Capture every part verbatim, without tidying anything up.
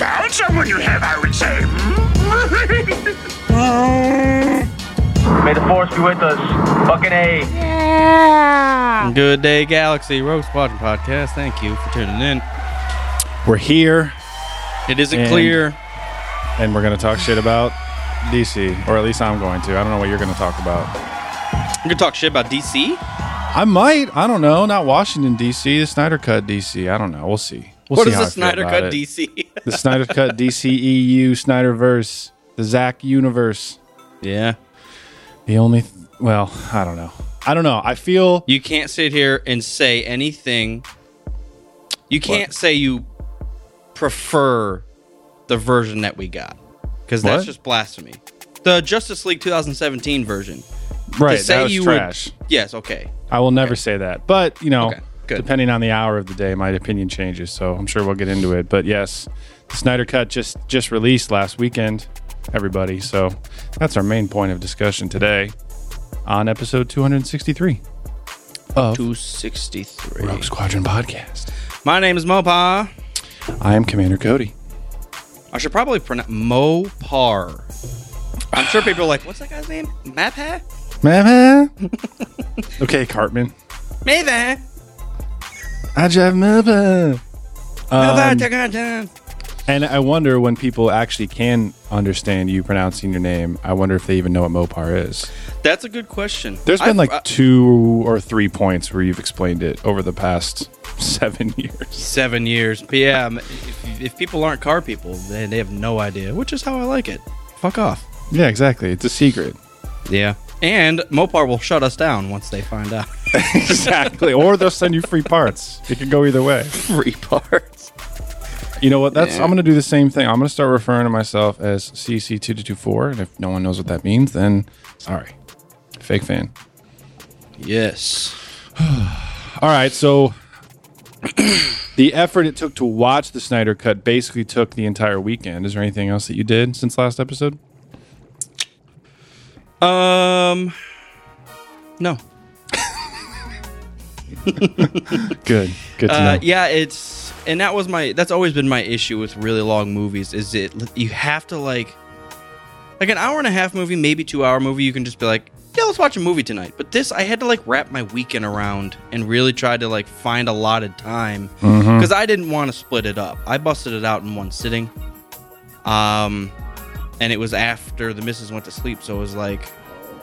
Found someone you have, I would say. May the force be with us. Fucking A. Yeah. Good day, Galaxy Rogue Squadron Podcast. Thank you for tuning in. We're here. It isn't and, clear. And we're going to talk shit about D C. Or at least I'm going to. I don't know what you're going to talk about. You're going to talk shit about D C? I might. I don't know. Not Washington, D C. The Snyder Cut, D C. I don't know. We'll see. We'll what is the Snyder Cut it. D C? The Snyder Cut D C E U, Snyderverse, the Zack universe. Yeah. The only, th- well, I don't know. I don't know. I feel. You can't sit here and say anything. You can't what? say you prefer the version that we got. Because that's just blasphemy. The Justice League twenty seventeen version. Right. To say that was you trash. Would, yes, okay. I will never okay. say that. But, you know. Okay. Good. Depending on the hour of the day, my opinion changes, so I'm sure we'll get into it. But yes, the Snyder Cut just just released last weekend, everybody. So that's our main point of discussion today on episode two sixty-three of two sixty-three Rogue Squadron Podcast. My name is Mopar. I am Commander Cody. I should probably pronounce Mopar. I'm sure people are like, what's that guy's name? Mapha? Mapha? Okay, Cartman. Mapha. I drive Melbourne. Um, and I wonder when people actually can understand you pronouncing your name. I wonder if they even know what Mopar is. That's a good question. There's been I've, like I, two or three points where you've explained it over the past seven years. Seven years. But yeah, if, if people aren't car people, then they have no idea, which is how I like it. Fuck off. Yeah, exactly. It's a secret. Yeah. And Mopar will shut us down once they find out. Exactly. Or they'll send you free parts. It could go either way. Free parts. You know what? That's yeah. I'm going to do the same thing. I'm going to start referring to myself as C C two two two four. And if no one knows what that means, then sorry. Fake fan. Yes. All right. So the effort it took to watch the Snyder Cut basically took the entire weekend. Is there anything else that you did since last episode? Um, no. Good. Good to know. Uh, yeah, it's, and that was my, that's always been my issue with really long movies is it, you have to like, like an hour and a half movie, maybe two hour movie, you can just be like, yeah, let's watch a movie tonight. But this, I had to like wrap my weekend around and really try to like find a lot of time because mm-hmm. I didn't want to split it up. I busted it out in one sitting. Um, And it was after the missus went to sleep, so it was like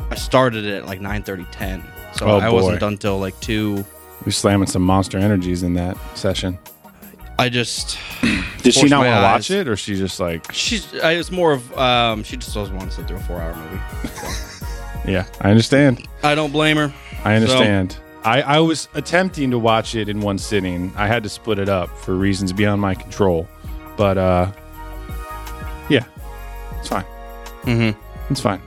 I started it at like nine thirty, ten. So oh, I boy. wasn't done till like two. You're slamming some Monster Energies in that session. I just did she not want to watch it, or she just like she's. I, it's more of um, she just doesn't want to sit through a four-hour movie. So. Yeah, I understand. I don't blame her. I understand. So. I, I was attempting to watch it in one sitting. I had to split it up for reasons beyond my control, but uh, yeah. It's fine. Mm-hmm. It's fine.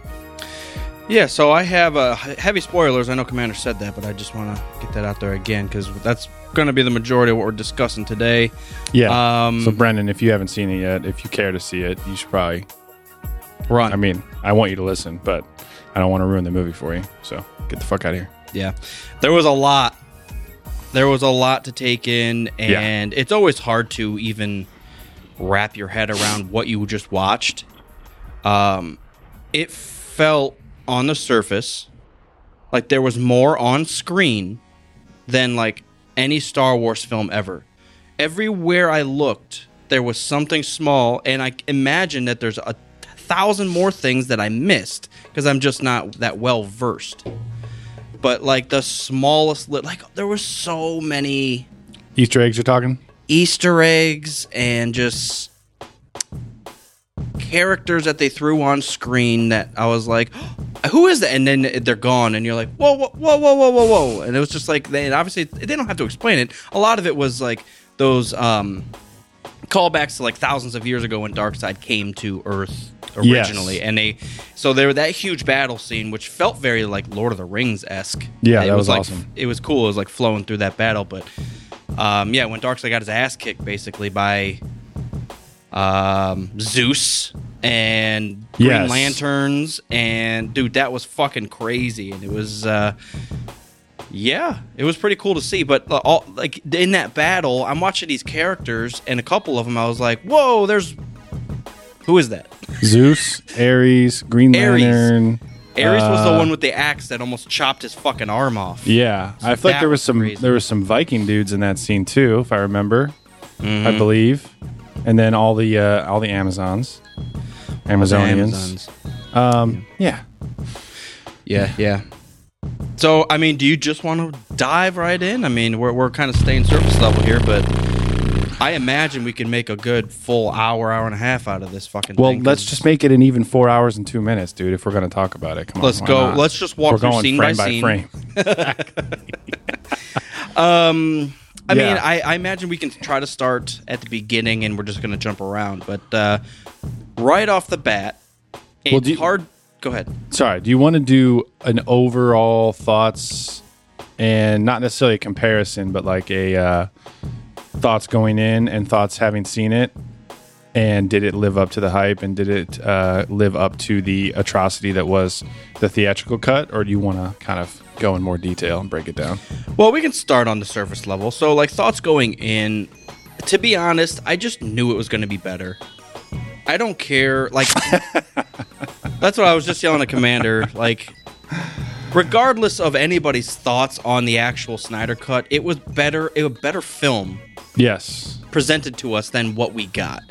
Yeah, so I have uh, heavy spoilers. I know Commander said that, but I just want to get that out there again because that's going to be the majority of what we're discussing today. Yeah. Um, so, Brendan, if you haven't seen it yet, if you care to see it, you should probably run. I mean, I want you to listen, but I don't want to ruin the movie for you. So, get the fuck out of here. Yeah. There was a lot. There was a lot to take in, and yeah. It's always hard to even wrap your head around what you just watched. Um, it felt on the surface like there was more on screen than like any Star Wars film ever. Everywhere I looked, there was something small, and I imagine that there's a thousand more things that I missed because I'm just not that well versed. But like the smallest, li- like there were so many Easter eggs. You're talking Easter eggs and just. Characters that they threw on screen that I was like, oh, who is that? And then they're gone, and you're like, whoa, whoa, whoa, whoa, whoa, whoa, whoa. And it was just like, they, and obviously, they don't have to explain it. A lot of it was like those um, callbacks to like thousands of years ago when Darkseid came to Earth originally. Yes. And they, so there were that huge battle scene, which felt very like Lord of the Rings-esque. Yeah, it that was, was like, awesome. It was cool. It was like flowing through that battle. But um, yeah, when Darkseid got his ass kicked basically by um, Zeus and Green yes. Lanterns, and dude, that was fucking crazy. And it was, uh, yeah, it was pretty cool to see. But uh, all, like in that battle, I'm watching these characters, and a couple of them, I was like, whoa, there's, who is that? Zeus, Ares, Green Lantern. Ares, Ares uh, was the one with the axe that almost chopped his fucking arm off. Yeah, so I feel like there was, was some crazy. There was some Viking dudes in that scene too, if I remember, mm-hmm. I believe, and then all the uh, all the Amazons. Amazonians. Um, yeah. Yeah, yeah. So, I mean, do you just want to dive right in? I mean, we're we're kind of staying surface level here, but I imagine we can make a good full hour, hour and a half out of this fucking well, thing. Well, let's just make it an even four hours and two minutes, dude, if we're going to talk about it. Come let's on. Let's go. Not? Let's just walk we're through going scene frame by, by frame. um, I yeah. mean, I, I imagine we can try to start at the beginning, and we're just going to jump around, but... Uh, right off the bat, it's well, you, hard... Go ahead. Sorry. Do you want to do an overall thoughts and not necessarily a comparison, but like a uh, thoughts going in and thoughts having seen it? And did it live up to the hype? And did it uh, live up to the atrocity that was the theatrical cut? Or do you want to kind of go in more detail and break it down? Well, we can start on the surface level. So like thoughts going in, to be honest, I just knew it was going to be better. I don't care. Like, that's what I was just yelling at Commander. Like, regardless of anybody's thoughts on the actual Snyder Cut, it was better. It was a better film. Yes. Presented to us than what we got.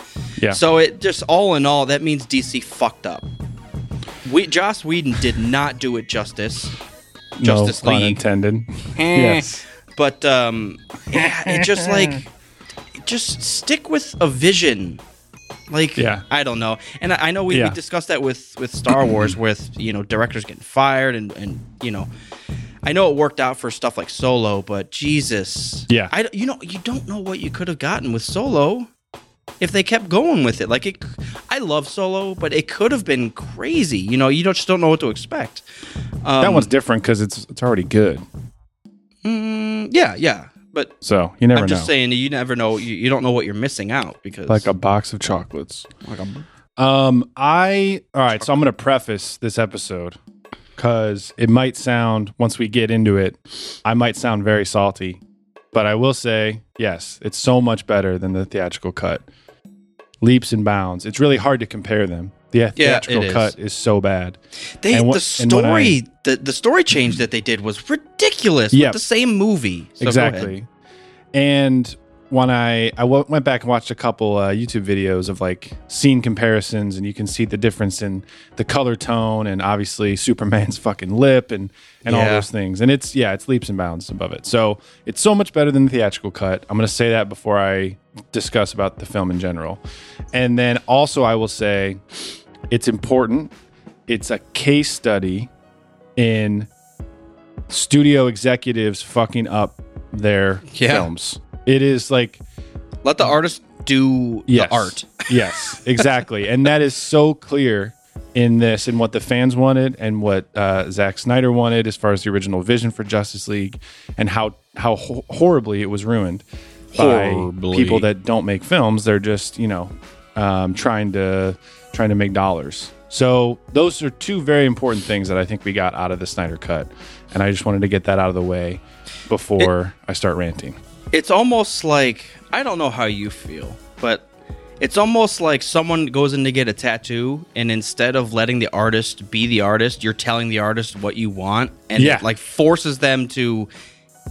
Yeah. So it just all in all, that means D C fucked up. We Joss Whedon did not do it justice. Justice no, League. Pun intended. Yes. But um, yeah, it just like, just stick with a vision. Like, yeah. I don't know. And I, I know we, yeah. we discussed that with, with Star Wars with, you know, directors getting fired and, and, you know, I know it worked out for stuff like Solo, but Jesus. Yeah. I, you know, you don't know what you could have gotten with Solo if they kept going with it. Like, it, I love Solo, but it could have been crazy. You know, you don't, just don't know what to expect. Um, that one's different because it's it's already good. Mm, yeah, yeah. But so you never. I'm just know. saying, you never know. You, you don't know what you're missing out because like a box of chocolates. Like a, um, I all right. Chocolate. So I'm going to preface this episode because it might sound once we get into it, I might sound very salty, but I will say yes, it's so much better than the theatrical cut. Leaps and bounds. It's really hard to compare them. The theatrical yeah, cut is. is so bad. They and what, the story, I, the, the story change that they did was ridiculous. Yeah, with the same movie. So exactly. And when I I w- went back and watched a couple uh, YouTube videos of like scene comparisons, and you can see the difference in the color tone, and obviously Superman's fucking lip, and and yeah. all those things. And it's yeah, it's leaps and bounds above it. So it's so much better than the theatrical cut. I'm gonna say that before I discuss about the film in general, and then also I will say. It's important. It's a case study in studio executives fucking up their yeah. films. It is like... Let the artist do yes, the art. Yes, exactly. And that is so clear in this and what the fans wanted and what uh, Zack Snyder wanted as far as the original vision for Justice League and how, how ho- horribly it was ruined horribly. by people that don't make films. They're just, you know, um, trying to... trying to make dollars. So those are two very important things that I think we got out of the Snyder Cut. And I just wanted to get that out of the way before it, I start ranting. It's almost like, I don't know how you feel, but it's almost like someone goes in to get a tattoo, and instead of letting the artist be the artist, you're telling the artist what you want. And yeah. it like forces them to...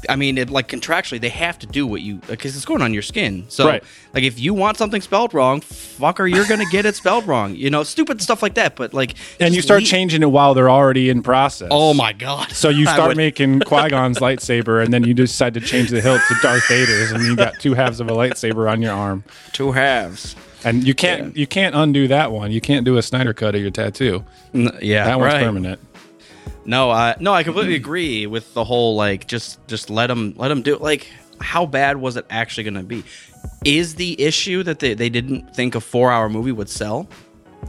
I mean, it, like contractually, they have to do what you because it's going on your skin. So, right. like, if you want something spelled wrong, fucker, you're gonna get it spelled wrong. You know, stupid stuff like that. But like, and you start leave. changing it while they're already in process. Oh my god! So you start making Qui-Gon's lightsaber, and then you decide to change the hilt to Darth Vader's, and you got two halves of a lightsaber on your arm. Two halves. And you can't yeah. you can't undo that one. You can't do a Snyder cut of your tattoo. N- yeah, that one's right. permanent. No, I no, I completely agree with the whole like just just let them let them do it. Like, how bad was it actually going to be? Is the issue that they, they didn't think a four-hour movie would sell?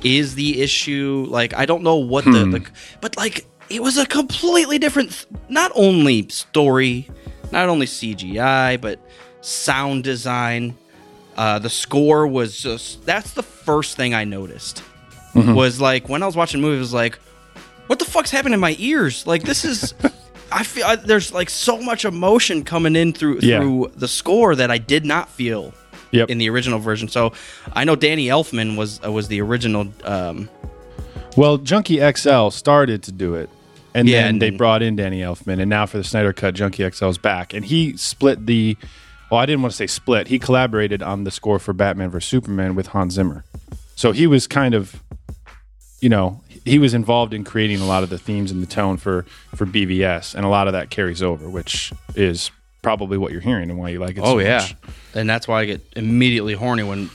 Is the issue, like, I don't know what hmm. the, the... But, like, it was a completely different... Not only story, not only C G I, but sound design. Uh, the score was just... That's the first thing I noticed. Mm-hmm. Was, like, when I was watching the movie, it was like, what the fuck's happening in my ears? Like, this is... I feel I, there's like so much emotion coming in through yeah. through the score that I did not feel yep. in the original version. So I know Danny Elfman was uh, was the original. Um, well, Junkie X L started to do it, and yeah, then and, they brought in Danny Elfman, and now for the Snyder Cut, Junkie X L is back, and he split the. Well, I didn't want to say split. He collaborated on the score for Batman versus. Superman with Hans Zimmer, so he was kind of, you know. He was involved in creating a lot of the themes and the tone for, for B V S, and a lot of that carries over, which is probably what you're hearing and why you like it oh, so yeah. much. Oh, yeah. And that's why I get immediately horny when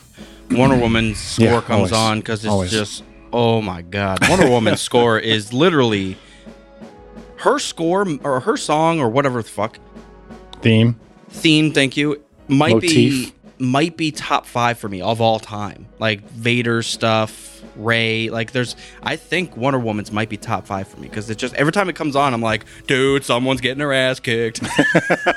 Wonder Woman's score yeah, comes always. on, because it's always. just, oh my God. Wonder Woman's score is literally her score or her song or whatever the fuck. Theme. Theme, thank you. Might Motif. be might be top five for me of all time. Like Vader stuff. Ray, like there's, I think Wonder Woman's might be top five for me because it's just every time it comes on, I'm like, dude, someone's getting her ass kicked.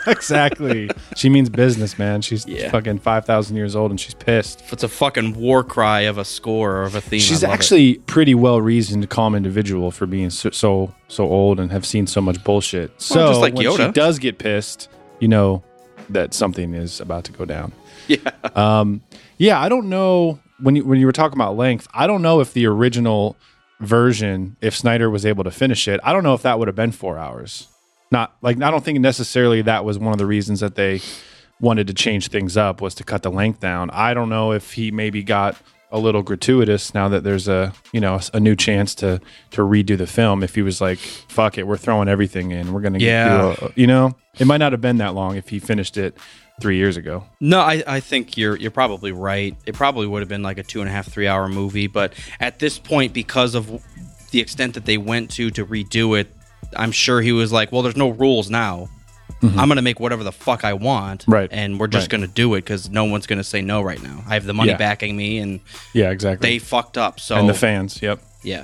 Exactly. She means business, man. She's yeah. fucking five thousand years old and she's pissed. It's a fucking war cry of a score or of a theme. She's actually it. pretty well reasoned, calm individual for being so so, so old and have seen so much bullshit. Well, so just like when Yoda. She does get pissed, you know that something is about to go down. Yeah. Um. Yeah. I don't know. When you, when you were talking about length, I don't know if the original version, if Snyder was able to finish it, I don't know if that would have been four hours. Not like I don't think necessarily that was one of the reasons that they wanted to change things up was to cut the length down. I don't know if he maybe got a little gratuitous now that there's a you know a new chance to to redo the film. If he was like, fuck it, we're throwing everything in, we're gonna yeah. get, you know, you know, it might not have been that long if he finished it three years ago. No, I, I think you're you're probably right. It probably would have been like a two and a half, three hour movie. But at this point, because of the extent that they went to to redo it, I'm sure he was like, well, there's no rules now. Mm-hmm. I'm going to make whatever the fuck I want. Right. And we're just right. going to do it because no one's going to say no right now. I have the money yeah. backing me. And yeah, exactly. They fucked up. So and the fans. Yep. Yeah.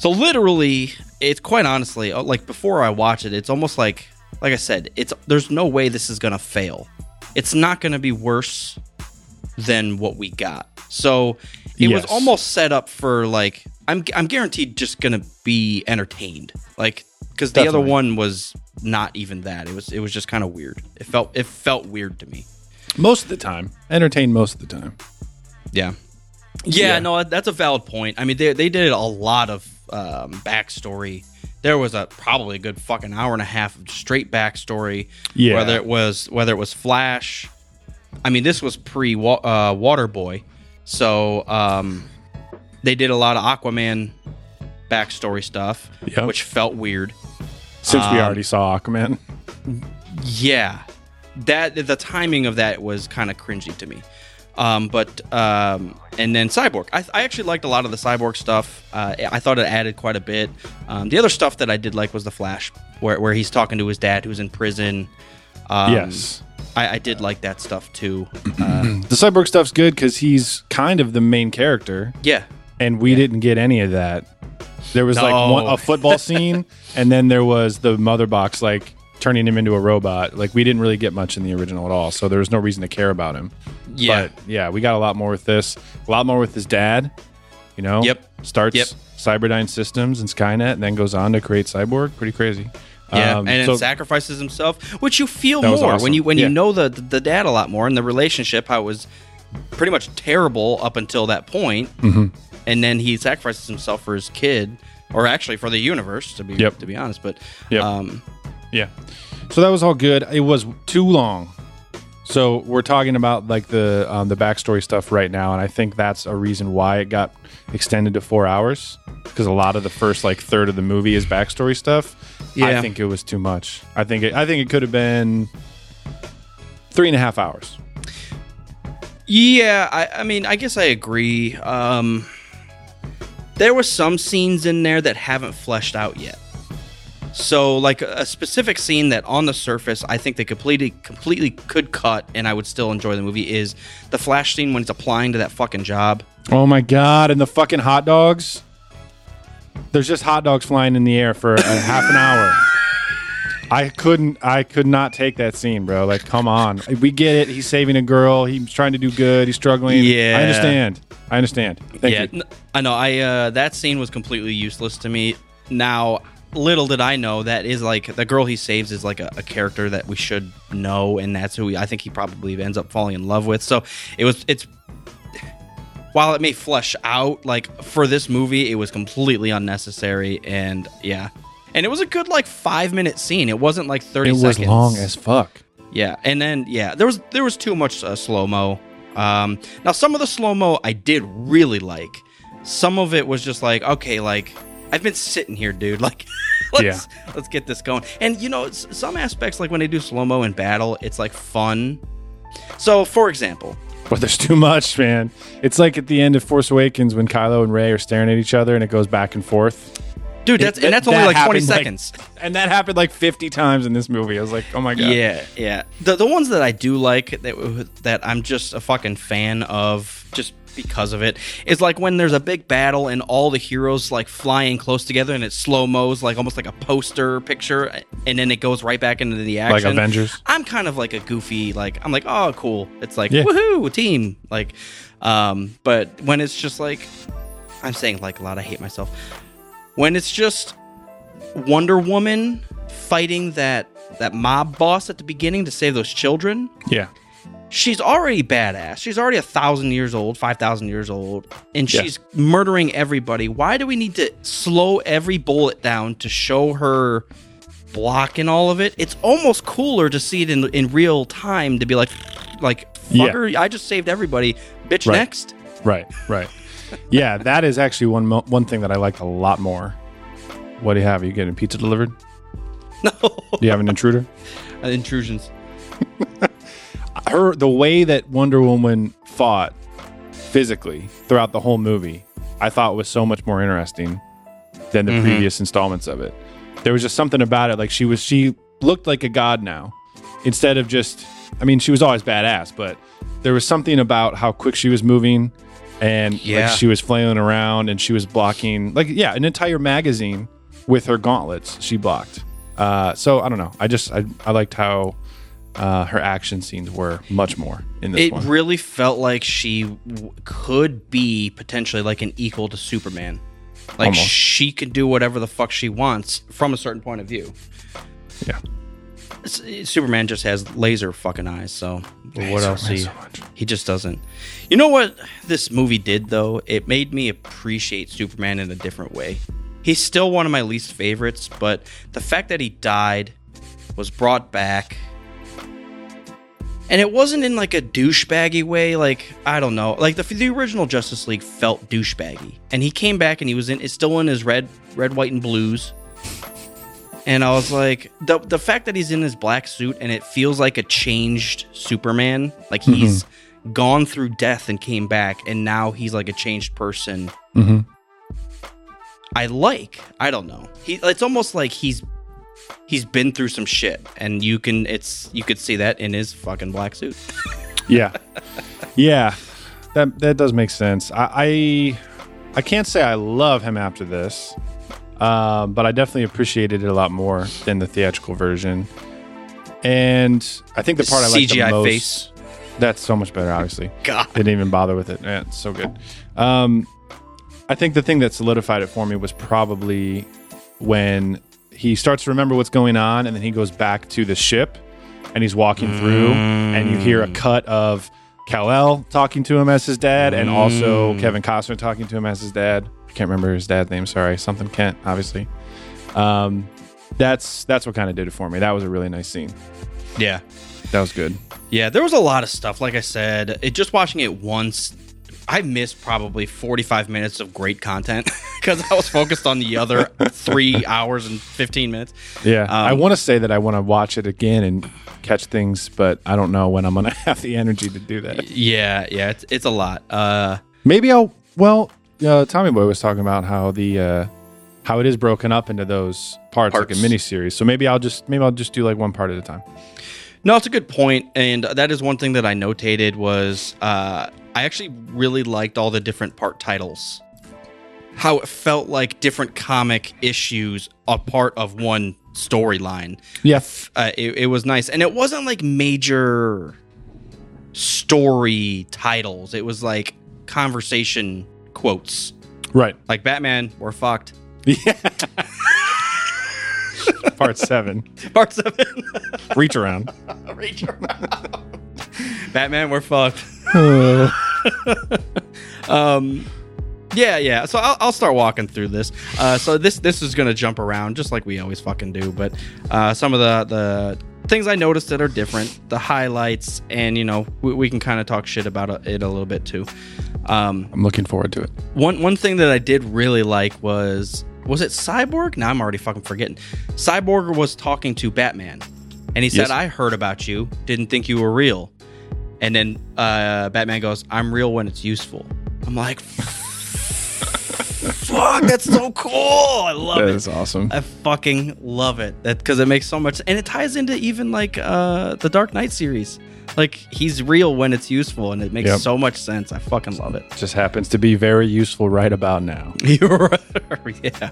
So literally, it's quite honestly, like before I watch it, it's almost like, like I said, it's there's no way this is going to fail. It's not going to be worse than what we got. So it yes. was almost set up for like I'm I'm guaranteed just going to be entertained. Like cuz the other one was not even that. It was it was just kind of weird. It felt it felt weird to me. Most of the time, entertained most of the time. Yeah. Yeah, yeah. No, that's a valid point. I mean they they did a lot of um, backstory. There was a probably a good fucking hour and a half of straight backstory. Yeah. Whether it was whether it was Flash, I mean, this was pre uh, Waterboy, so um, they did a lot of Aquaman backstory stuff, yep. which felt weird since um, we already saw Aquaman. Yeah, that the timing of that was kind of cringy to me. Um, but um, and then Cyborg, I, I actually liked a lot of the Cyborg stuff. Uh, I thought it added quite a bit. Um, the other stuff that I did like was the Flash, where where he's talking to his dad who's in prison. Um, yes, I, I did like that stuff too. Uh, the Cyborg stuff's good because he's kind of the main character. Yeah, and we yeah. didn't get any of that. There was no. like one, a football scene, and then there was the Mother Box like turning him into a robot. Like we didn't really get much in the original at all, so there was no reason to care about him. Yeah. But yeah, we got a lot more with this. A lot more with his dad, you know? Yep. Starts yep. Cyberdyne Systems and Skynet and then goes on to create Cyborg. Pretty crazy. Yeah, um, and so, then sacrifices himself, which you feel more awesome. when you when yeah. you know the, the, the dad a lot more and the relationship, how it was pretty much terrible up until that point. Mm-hmm. And then he sacrifices himself for his kid, or actually for the universe, to be yep. to be honest. But yep. um, yeah. So that was all good. It was too long. So we're talking about like the um, the backstory stuff right now, and I think that's a reason why it got extended to four hours because a lot of the first like third of the movie is backstory stuff. Yeah. I think it was too much. I think it, I think it could have been three and a half hours. Yeah, I, I mean, I guess I agree. Um, there were some scenes in there that haven't fleshed out yet. So, like, a specific scene that on the surface I think they completely completely could cut and I would still enjoy the movie is the Flash scene when he's applying to that fucking job. Oh, my God. And the fucking hot dogs. There's just hot dogs flying in the air for a half an hour. I couldn't, I could not take that scene, bro. Like, come on. We get it. He's saving a girl. He's trying to do good. He's struggling. Yeah. I understand. I understand. Thank yeah, you. N- I know. I, uh, that scene was completely useless to me. Now, little did I know that is like the girl he saves is like a, a character that we should know, and that's who we, I think he probably ends up falling in love with. So it was, it's, while it may flesh out, like for this movie, it was completely unnecessary, and yeah. And it was a good like five minute scene. It wasn't like thirty seconds. It was seconds. Long as fuck. Yeah, and then yeah, there was there was too much uh, slow mo. Um, now some of the slow mo I did really like. Some of it was just like okay, like I've been sitting here, dude. Like let's yeah. let's get this going. And you know, it's, some aspects like when they do slow mo in battle, it's like fun. So for example. But there's too much, man. It's like at the end of Force Awakens when Kylo and Rey are staring at each other and it goes back and forth. Dude, that's, it, and that's that, only that like twenty seconds. Like, and that happened like fifty times in this movie. I was like, oh my God. Yeah, yeah. The the ones that I do like, that, that I'm just a fucking fan of just because of it, is like when there's a big battle and all the heroes like flying close together and it slow-mos, like almost like a poster picture, and then it goes right back into the action. Like Avengers? I'm kind of like a goofy, like, I'm like, oh, cool. It's like, yeah. Woohoo, team. Like, um, but when it's just like, I'm saying like a lot, I hate myself. When it's just Wonder Woman fighting that, that mob boss at the beginning to save those children. Yeah. She's already badass. She's already a thousand years old, five thousand years old, and yeah. she's murdering everybody. Why do we need to slow every bullet down to show her blocking all of it? It's almost cooler to see it in in real time to be like, like, fucker, yeah. I just saved everybody. Bitch, right. Next. Right, right. Yeah, that is actually one mo- one thing that I liked a lot more. What do you have? Are you getting pizza delivered? No. Do you have an intruder? Uh, intrusions. Her the way that Wonder Woman fought physically throughout the whole movie, I thought was so much more interesting than the mm-hmm. previous installments of it. There was just something about it, like she was she looked like a god now, instead of just. I mean, she was always badass, but there was something about how quick she was moving. And yeah. like, she was flailing around and she was blocking, like, yeah, an entire magazine with her gauntlets she blocked. Uh, so, I don't know. I just, I, I liked how uh, her action scenes were much more in this it one. It really felt like she w- could be potentially like an equal to Superman. Like, almost. She could do whatever the fuck she wants from a certain point of view. Yeah. Superman just has laser fucking eyes, so what else he so he just doesn't. You know what this movie did though? It made me appreciate Superman in a different way. He's still one of my least favorites, but the fact that he died, was brought back, and it wasn't in like a douchebaggy way. Like, I don't know, like the the original Justice League felt douchebaggy, and he came back and he was in it's still in his red red white and blues. And I was like, the the fact that he's in his black suit and it feels like a changed Superman, like he's mm-hmm. gone through death and came back, and now he's like a changed person. Mm-hmm. I like, I don't know. He, it's almost like he's he's been through some shit, and you can it's you could see that in his fucking black suit. yeah, yeah, that that does make sense. I, I I can't say I love him after this. Uh, but I definitely appreciated it a lot more than the theatrical version. And I think the part I liked C G I the most... face. That's so much better, obviously. God. Didn't even bother with it. Yeah, it's so good. Um, I think the thing that solidified it for me was probably when he starts to remember what's going on, and then he goes back to the ship, and he's walking mm. through, and you hear a cut of Kal-El talking to him as his dad, mm. and also Kevin Costner talking to him as his dad. Can't remember his dad's name, sorry, something Kent, obviously. Um, that's that's what kind of did it for me. That was a really nice scene. Yeah, that was good. Yeah, there was a lot of stuff. Like I said, it just watching it once, I missed probably forty-five minutes of great content because I was focused on the other three hours and fifteen minutes. Yeah, um, I want to say that I want to watch it again and catch things, but I don't know when I'm gonna have the energy to do that. Yeah, yeah, it's it's a lot. Uh, maybe I'll well. Uh, Tommy Boy was talking about how the uh, how it is broken up into those parts, parts. like a miniseries. So maybe I'll just maybe I'll just do like one part at a time. No, it's a good point, and that is one thing that I notated was uh, I actually really liked all the different part titles. How it felt like different comic issues are part of one storyline. Yeah, uh, it, it was nice, and it wasn't like major story titles. It was like conversation quotes, right? Like Batman, we're fucked. Yeah. Part seven. Part seven. Reach around. Reach around. Batman, we're fucked. um, yeah, yeah. So I'll, I'll start walking through this. Uh, so this this is gonna jump around just like we always fucking do. But uh, some of the the things I noticed that are different, the highlights, and you know we, we can kind of talk shit about it a little bit too. Um, I'm looking forward to it. One one thing that I did really like was. Was it Cyborg? No, I'm already fucking forgetting. Cyborg was talking to Batman, and he said, yes. I heard about you. Didn't think you were real. And then uh, Batman goes, I'm real when it's useful. I'm like, fuck, that's so cool. I love it. That is awesome. I fucking love it. That because it makes so much... And it ties into even, like, uh, the Dark Knight series. Like, he's real when it's useful, and it makes yep. so much sense. I fucking love it. Just happens to be very useful right about now. You're right. Yeah.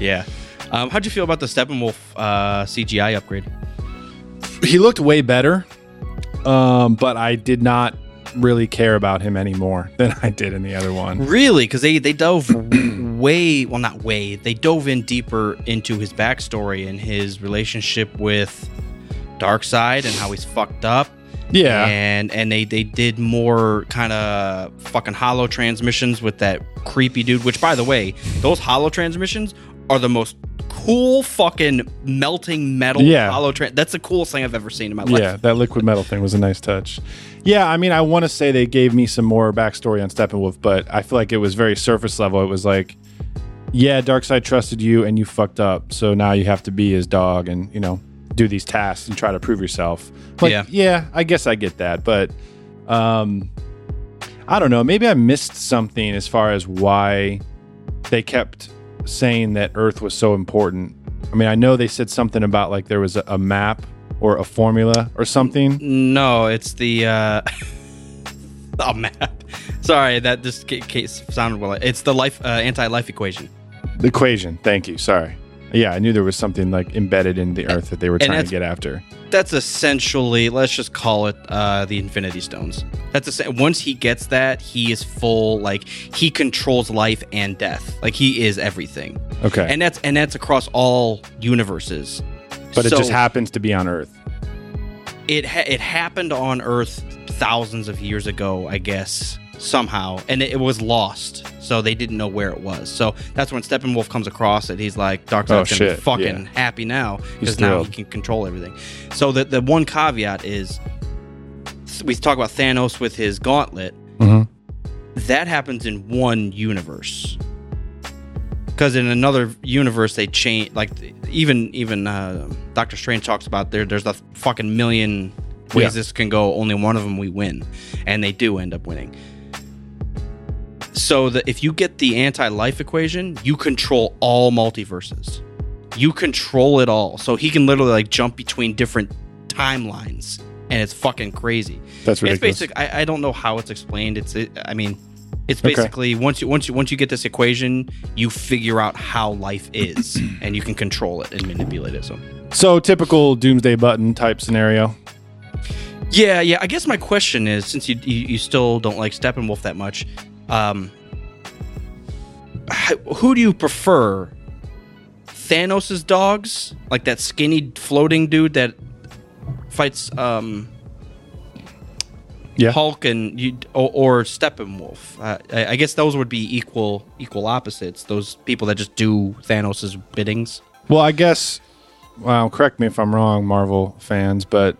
Yeah. Um, how'd you feel about the Steppenwolf uh, C G I upgrade? He looked way better, um, but I did not really care about him anymore than I did in the other one. Really? Because they, they dove way... Well, not way. They dove in deeper into his backstory and his relationship with Darkseid and how he's fucked up. Yeah, and and they, they did more kind of fucking holo transmissions with that creepy dude. Which, by the way, those holo transmissions are the most cool fucking melting metal yeah. holo. Tra- that's the coolest thing I've ever seen in my life. Yeah, that liquid metal thing was a nice touch. Yeah, I mean, I want to say they gave me some more backstory on Steppenwolf, but I feel like it was very surface level. It was like, yeah, Darkseid trusted you and you fucked up, so now you have to be his dog, and you know. Do these tasks and try to prove yourself. Like, yeah. yeah, I guess I get that, but um, I don't know. Maybe I missed something as far as why they kept saying that Earth was so important. I mean, I know they said something about like there was a, a map or a formula or something. No, it's the uh, oh, map. Sorry, that just case sounded well. It's the life uh, anti-life equation. The equation. Thank you. Sorry. Yeah, I knew there was something like embedded in the earth that they were trying to get after. That's essentially, let's just call it uh, the Infinity Stones. That's a, once he gets that, he is full. Like he controls life and death. Like he is everything. Okay, and that's and that's across all universes. But so it just happens to be on Earth. It ha- it happened on Earth thousands of years ago, I guess. Somehow, and it, it was lost, so they didn't know where it was. So that's when Steppenwolf comes across it. He's like, Darkseid's oh, gonna be fucking yeah. happy now because now he can control everything. So the, the one caveat is we talk about Thanos with his gauntlet. Mm-hmm. That happens in one universe because in another universe they change. Like even even uh, Doctor Strange talks about there. There's a fucking million ways yeah. this can go. Only one of them we win, and they do end up winning. So that if you get the anti-life equation, you control all multiverses. You control it all. So he can literally like jump between different timelines, and it's fucking crazy. That's ridiculous. It's basic. I, I don't know how it's explained. It's. It, I mean, it's basically okay. once you once you once you get this equation, you figure out how life is, and you can control it and manipulate it. So, so typical doomsday button type scenario. Yeah, yeah. I guess my question is, since you you, you still don't like Steppenwolf that much. Um, who do you prefer? Thanos' dogs? Like that skinny floating dude that fights um, yeah. Hulk and you, or, or Steppenwolf? Uh, I, I guess those would be equal equal opposites, those people that just do Thanos' biddings. Well, I guess, well, correct me if I'm wrong, Marvel fans, but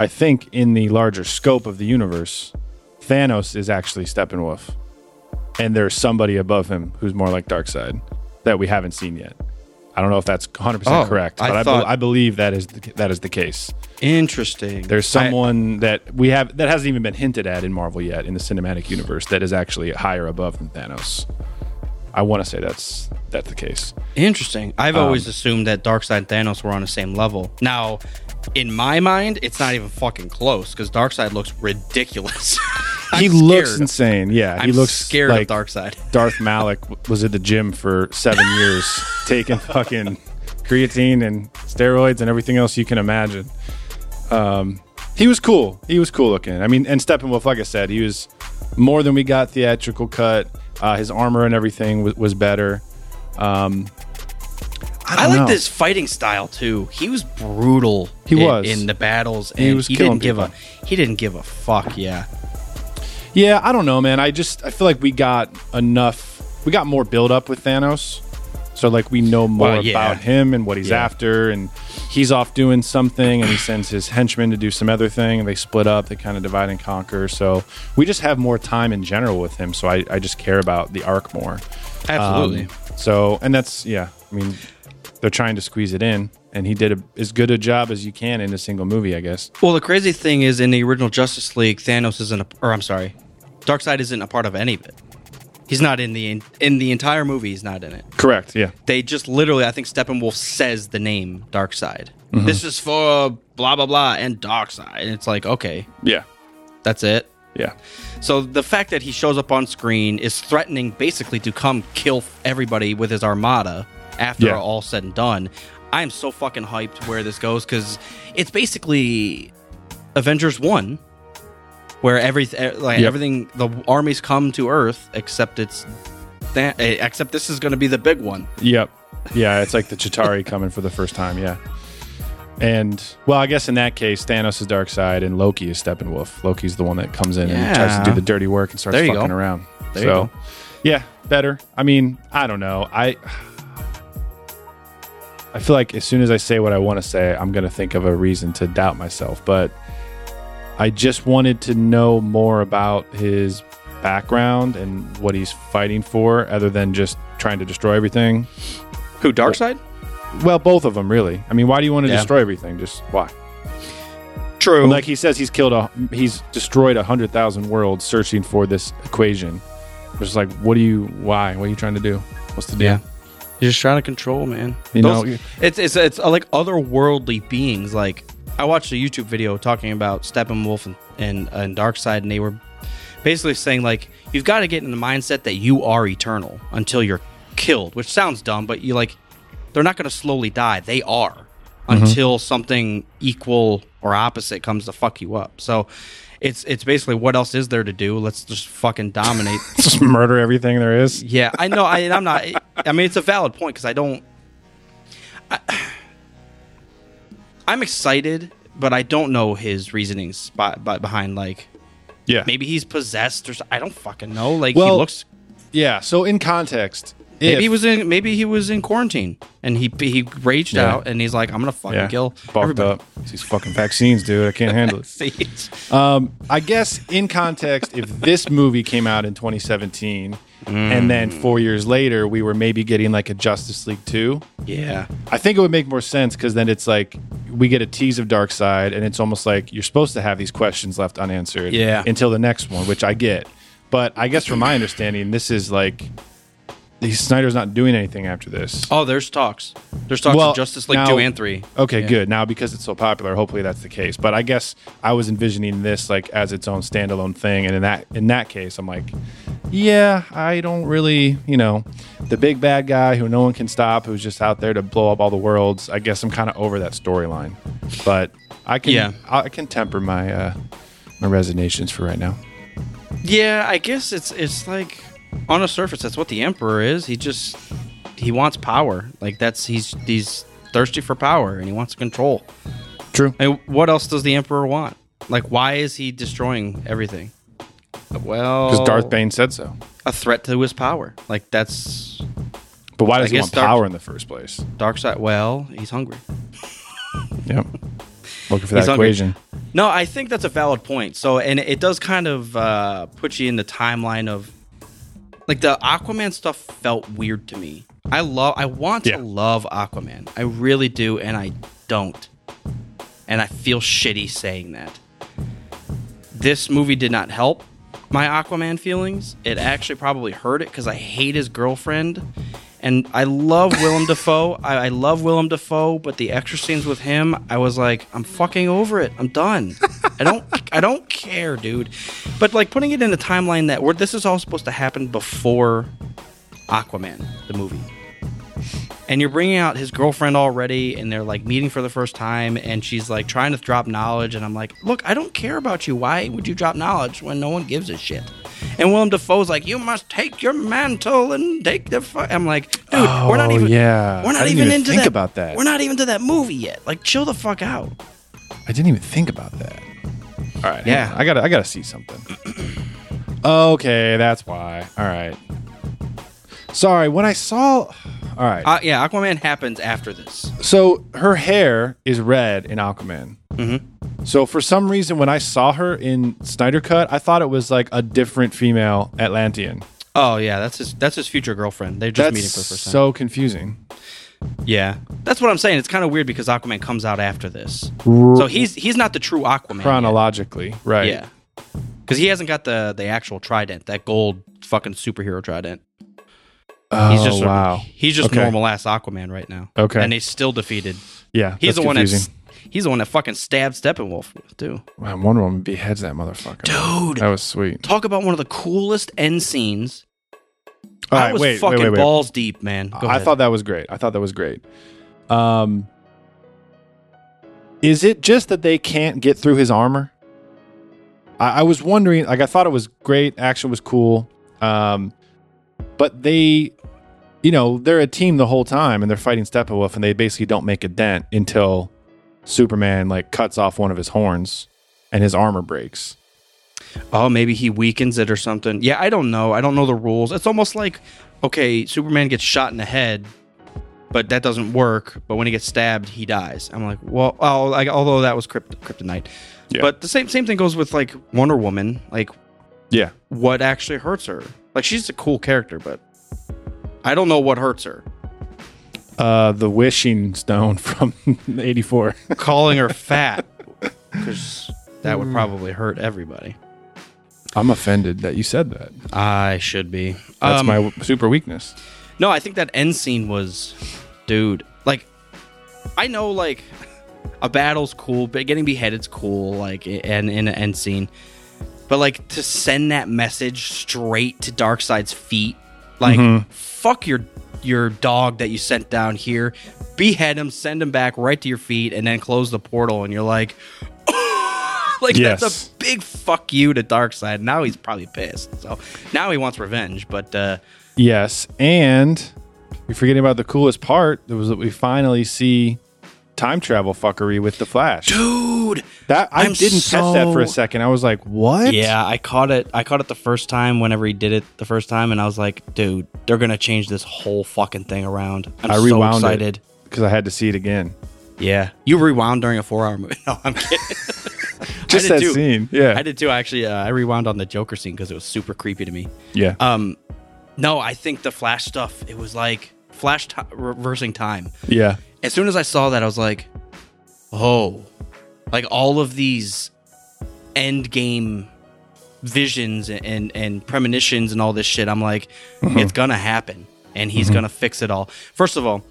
I think in the larger scope of the universe, Thanos is actually Steppenwolf. And there's somebody above him who's more like Darkseid that we haven't seen yet. I don't know if that's one hundred percent oh, correct, but I, I, thought, be- I believe that is the, that is the case. Interesting. There's someone I, that we have that hasn't even been hinted at in Marvel yet in the cinematic universe that is actually higher above than Thanos. I want to say that's that's the case. Interesting. I've um, always assumed that Darkseid and Thanos were on the same level. Now, in my mind, it's not even fucking close because Darkseid looks ridiculous. He scared. looks insane. Yeah, I'm he looks scared like of Darkseid. Darth Malak was at the gym for seven years taking fucking creatine and steroids and everything else you can imagine. Um, he was cool. He was cool looking. I mean, and Steppenwolf, like I said, he was more than we got theatrical cut. Uh, his armor and everything was, was better. Um, I, I like know. this fighting style too. He was brutal. He in, was in the battles, and he, was he didn't people. give a he didn't give a fuck. Yeah, yeah. I don't know, man. I just I feel like we got enough. We got more build up with Thanos, so like we know more well, yeah. about him and what he's yeah. after, and he's off doing something, and he sends his henchmen to do some other thing, and they split up. They kind of divide and conquer. So we just have more time in general with him. So I I just care about the arc more. Absolutely. Um, so and that's yeah. I mean. They're trying to squeeze it in, and he did a, as good a job as you can in a single movie, I guess. Well, the crazy thing is, in the original Justice League, Thanos isn't, a, or I'm sorry, Darkseid isn't a part of any of it. He's not in the in the entire movie. He's not in it. Correct. Yeah. They just literally, I think Steppenwolf says the name Darkseid. Mm-hmm. This is for blah blah blah and Darkseid, and it's like okay, yeah, that's it. Yeah. So the fact that he shows up on screen is threatening, basically, to come kill everybody with his armada. After yeah. all said and done, I'm so fucking hyped where this goes because it's basically Avengers one, where every like yep. everything the armies come to Earth except it's th- except this is going to be the big one. Yep, yeah, it's like the Chitauri coming for the first time. Yeah, and well, I guess in that case, Thanos is Darkseid and Loki is Steppenwolf. Loki's the one that comes in yeah. and tries to do the dirty work and starts fucking go. around. There so, you go. yeah, better. I mean, I don't know. I. I feel like as soon as I say what I want to say, I'm going to think of a reason to doubt myself. But I just wanted to know more about his background and what he's fighting for, other than just trying to destroy everything. Who, Darkseid? Well, well both of them, really. I mean, why do you want to yeah. destroy everything? Just why? True. And like he says, he's killed, a, he's destroyed one hundred thousand worlds searching for this equation. It's like, what do you, why? What are you trying to do? What's the deal? Yeah. You're just trying to control, man. You Those, know, it's it's it's like otherworldly beings. Like I watched a YouTube video talking about Steppenwolf and and, and Darkseid, and they were basically saying like you've got to get in the mindset that you are eternal until you're killed, which sounds dumb, but you like they're not going to slowly die. They are mm-hmm. until something equal or opposite comes to fuck you up. So it's it's basically what else is there to do? Let's just fucking dominate, just murder everything there is. Yeah, I know. I, I'm not. I mean, it's a valid point because I don't. I, I'm excited, but I don't know his reasonings by, by, behind. Like, yeah, maybe he's possessed or something. I don't fucking know. Like, well, he looks. Yeah. So in context, maybe if, he was in. Maybe he was in quarantine and he he raged yeah. out and he's like, "I'm gonna fucking yeah. kill everybody." Up. These fucking vaccines, dude. I can't handle it. Um, I guess in context, if this movie came out in twenty seventeen. Mm. And then four years later, we were maybe getting like a Justice League two. Yeah. I think it would make more sense because then it's like we get a tease of Darkseid and it's almost like you're supposed to have these questions left unanswered yeah. until the next one, which I get. But I guess from my understanding, this is like Snyder's not doing anything after this. Oh, there's talks. There's talks well, of Justice League now, two and three. Okay, yeah. good. Now, because it's so popular, hopefully that's the case. But I guess I was envisioning this like as its own standalone thing. And in that in that case, I'm like, yeah, I don't really, you know, the big bad guy who no one can stop, who's just out there to blow up all the worlds. I guess I'm kind of over that storyline. But I can yeah. I can temper my uh, my resignations for right now. Yeah, I guess it's it's like... on the surface, that's what the Emperor is. He just he wants power. Like that's he's he's thirsty for power and he wants control. True. And what else does the Emperor want? Like, why is he destroying everything? Well, because Darth Bane said so. A threat to his power. Like that's. But why does I he want Dark, power in the first place? Darkseid. Well, he's hungry. Yep. Looking for that he's equation. Hungry. No, I think that's a valid point. So, and it does kind of uh, put you in the timeline of. Like, the Aquaman stuff felt weird to me. I love, I want yeah. to love Aquaman. I really do, and I don't. And I feel shitty saying that. This movie did not help. my Aquaman feelings. It actually probably hurt it because I hate his girlfriend. And I love Willem Dafoe. I, I love Willem Dafoe, but the extra scenes with him, I was like, I'm fucking over it. I'm done. I don't I don't care, dude. But like putting it in a timeline that we're, this is all supposed to happen before Aquaman, the movie. And you're bringing out his girlfriend already, and they're like meeting for the first time, and she's like trying to drop knowledge, and I'm like, look, I don't care about you. Why would you drop knowledge when no one gives a shit? And Willem Dafoe's like, you must take your mantle and take the. Fu-. I'm like, dude, oh, we're not even. Yeah. We're not I didn't even, even into think that. About that. We're not even to that movie yet. Like, chill the fuck out. I didn't even think about that. All right. Yeah, I gotta, I gotta see something. Okay, that's why. All right. Sorry, when I saw. All right. Uh, yeah, Aquaman happens after this. So her hair is red in Aquaman. Mm-hmm. So for some reason, when I saw her in Snyder Cut, I thought it was like a different female Atlantean. Oh yeah, that's his. That's his future girlfriend. They're just that's meeting for the first time. So confusing. Yeah, that's what I'm saying. It's kind of weird because Aquaman comes out after this, R- so he's he's not the true Aquaman chronologically, yet. Right? Yeah, because he hasn't got the the actual trident, that gold fucking superhero trident. Oh, he's just wow. A, he's just okay. Normal ass Aquaman right now. Okay. And he's still defeated. Yeah. He's the confusing. one that he's the one that fucking stabbed Steppenwolf too. Wow, Wonder Woman beheads that motherfucker. Dude. That was sweet. Talk about one of the coolest end scenes. All right, I was wait, fucking wait, wait, wait. balls deep, man. Go I ahead. thought that was great. I thought that was great. Um Is it just that they can't get through his armor? I, I was wondering, like I thought it was great, action was cool. Um But they, you know, they're a team the whole time, and they're fighting Steppenwolf, and they basically don't make a dent until Superman like cuts off one of his horns, and his armor breaks. Oh, maybe he weakens it or something. Yeah, I don't know. I don't know the rules. It's almost like, okay, Superman gets shot in the head, but that doesn't work. But when he gets stabbed, he dies. I'm like, well, oh, like although that was Krypt- kryptonite, yeah. But the same same thing goes with like Wonder Woman, like. Yeah. What actually hurts her? Like, she's a cool character, but I don't know what hurts her. Uh, the wishing stone from eighty-four. Calling her fat. Because that would probably hurt everybody. I'm offended that you said that. I should be. That's um, my w- super weakness. No, I think that end scene was... Dude, like, I know, like, a battle's cool, but getting beheaded's cool, like, and in an end scene... But, like, to send that message straight to Darkseid's feet, like, mm-hmm. fuck your your dog that you sent down here, behead him, send him back right to your feet, and then close the portal, and you're like, oh! Like, yes. That's a big fuck you to Darkseid. Now he's probably pissed. So, now he wants revenge, but... Uh, yes, and you're forgetting about the coolest part, that was that we finally see... time travel fuckery with the Flash, dude. That I I'm didn't so... catch that for a second. I was like, "What?" Yeah, I caught it. I caught it the first time. Whenever he did it the first time, and I was like, "Dude, they're gonna change this whole fucking thing around." I'm I rewound so excited because I had to see it again. Yeah, you rewound during a four-hour movie. No, I'm kidding. Just that too. Scene. Yeah, I did too. Actually, uh, I rewound on the Joker scene because it was super creepy to me. Yeah. Um, no, I think the Flash stuff. It was like Flash t- reversing time. Yeah. As soon as I saw that, I was like, oh, like all of these end game visions and, and, and premonitions and all this shit. I'm like, mm-hmm. it's going to happen and he's mm-hmm. going to fix it all. First of all.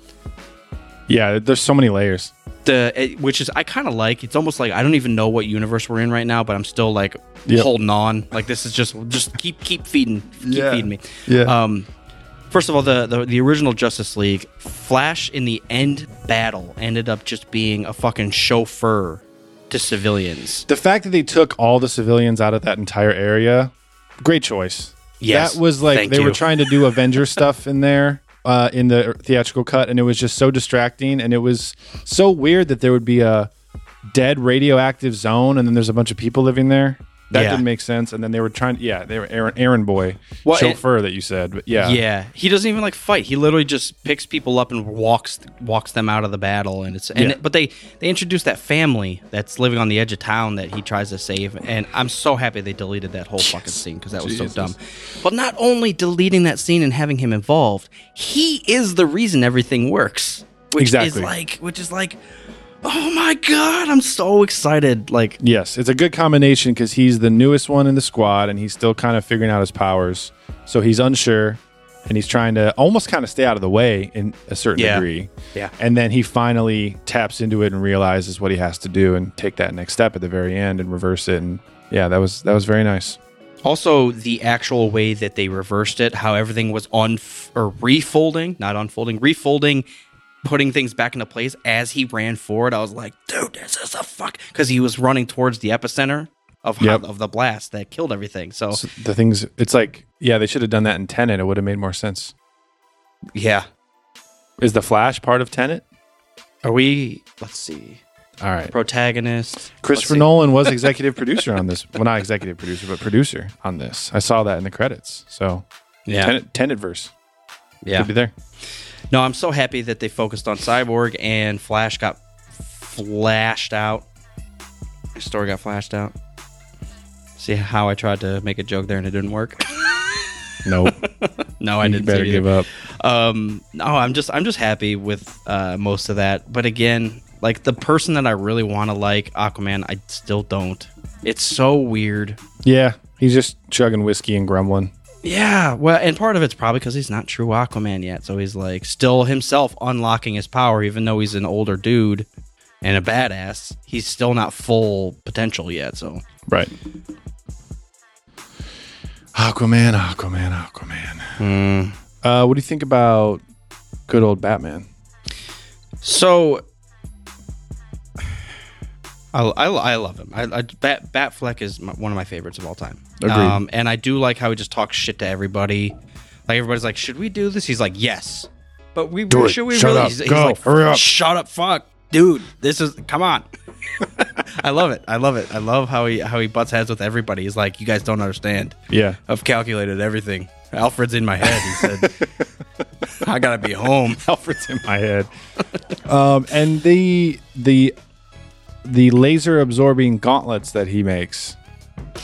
Yeah, there's so many layers. The it, Which is I kind of like. It's almost like I don't even know what universe we're in right now, but I'm still like yep. holding on. Like this is just just keep keep feeding. Keep yeah. feeding me. Yeah. Um, First of all, the, the the original Justice League, Flash in the end battle ended up just being a fucking chauffeur to civilians. The fact that they took all the civilians out of that entire area, great choice. Yes. That was like, they you. were trying to do Avengers stuff in there, uh, in the theatrical cut, and it was just so distracting, and it was so weird that there would be a dead radioactive zone, and then there's a bunch of people living there. That yeah. didn't make sense, and then they were trying. To, yeah, they were errand, errand boy, well, chauffeur it, that you said. But yeah, yeah, he doesn't even like fight. He literally just picks people up and walks walks them out of the battle. And it's and yeah. it, but they they introduced that family that's living on the edge of town that he tries to save. And I'm so happy they deleted that whole fucking scene because that was Jesus. so dumb. But not only deleting that scene and having him involved, he is the reason everything works. Which exactly. Is like, which is like, oh my God, I'm so excited. Like, yes, it's a good combination because he's the newest one in the squad and he's still kind of figuring out his powers. So he's unsure and he's trying to almost kind of stay out of the way in a certain yeah. degree. Yeah. And then he finally taps into it and realizes what he has to do and take that next step at the very end and reverse it. And yeah, that was that was very nice. Also, the actual way that they reversed it, how everything was on or refolding, not unfolding, refolding, putting things back into place as he ran forward. I was like, dude, this is a fuck. Because he was running towards the epicenter of yep. how, of the blast that killed everything. So, so the things, it's like, yeah, they should have done that in Tenet. It would have made more sense. Yeah. Is the Flash part of Tenet? Are we, let's see. All right. Protagonist. Christopher Nolan was executive producer on this. Well, not executive producer, but producer on this. I saw that in the credits. So, yeah. Tenet verse. Yeah. Could be there. No, I'm so happy that they focused on Cyborg and Flash got flashed out. The story got flashed out. See how I tried to make a joke there and it didn't work? Nope. No, I you didn't. Better give up. Um, no, I'm just I'm just happy with uh, most of that. But again, like the person that I really want to like, Aquaman, I still don't. It's so weird. Yeah, he's just chugging whiskey and grumbling. Yeah, well, and part of it's probably because he's not true Aquaman yet, so he's like still himself unlocking his power, even though he's an older dude and a badass. He's still not full potential yet, so right. Aquaman, Aquaman, Aquaman. Mm. Uh, what do you think about good old Batman? So, I, I, I love him. I, I, Bat Batfleck is my, one of my favorites of all time. Agreed. Um, and I do like how he just talks shit to everybody. Like everybody's like, "Should we do this?" He's like, "Yes," but we do should it. we Shut really? Up. He's, Go. He's like, Hurry up. "Shut up, fuck, dude. This is come on." I love it. I love it. I love how he how he butts heads with everybody. He's like, "You guys don't understand. Yeah, I've calculated everything. Alfred's in my head." He said, "I gotta be home. Alfred's in my head." um, and the the. The laser absorbing gauntlets that he makes.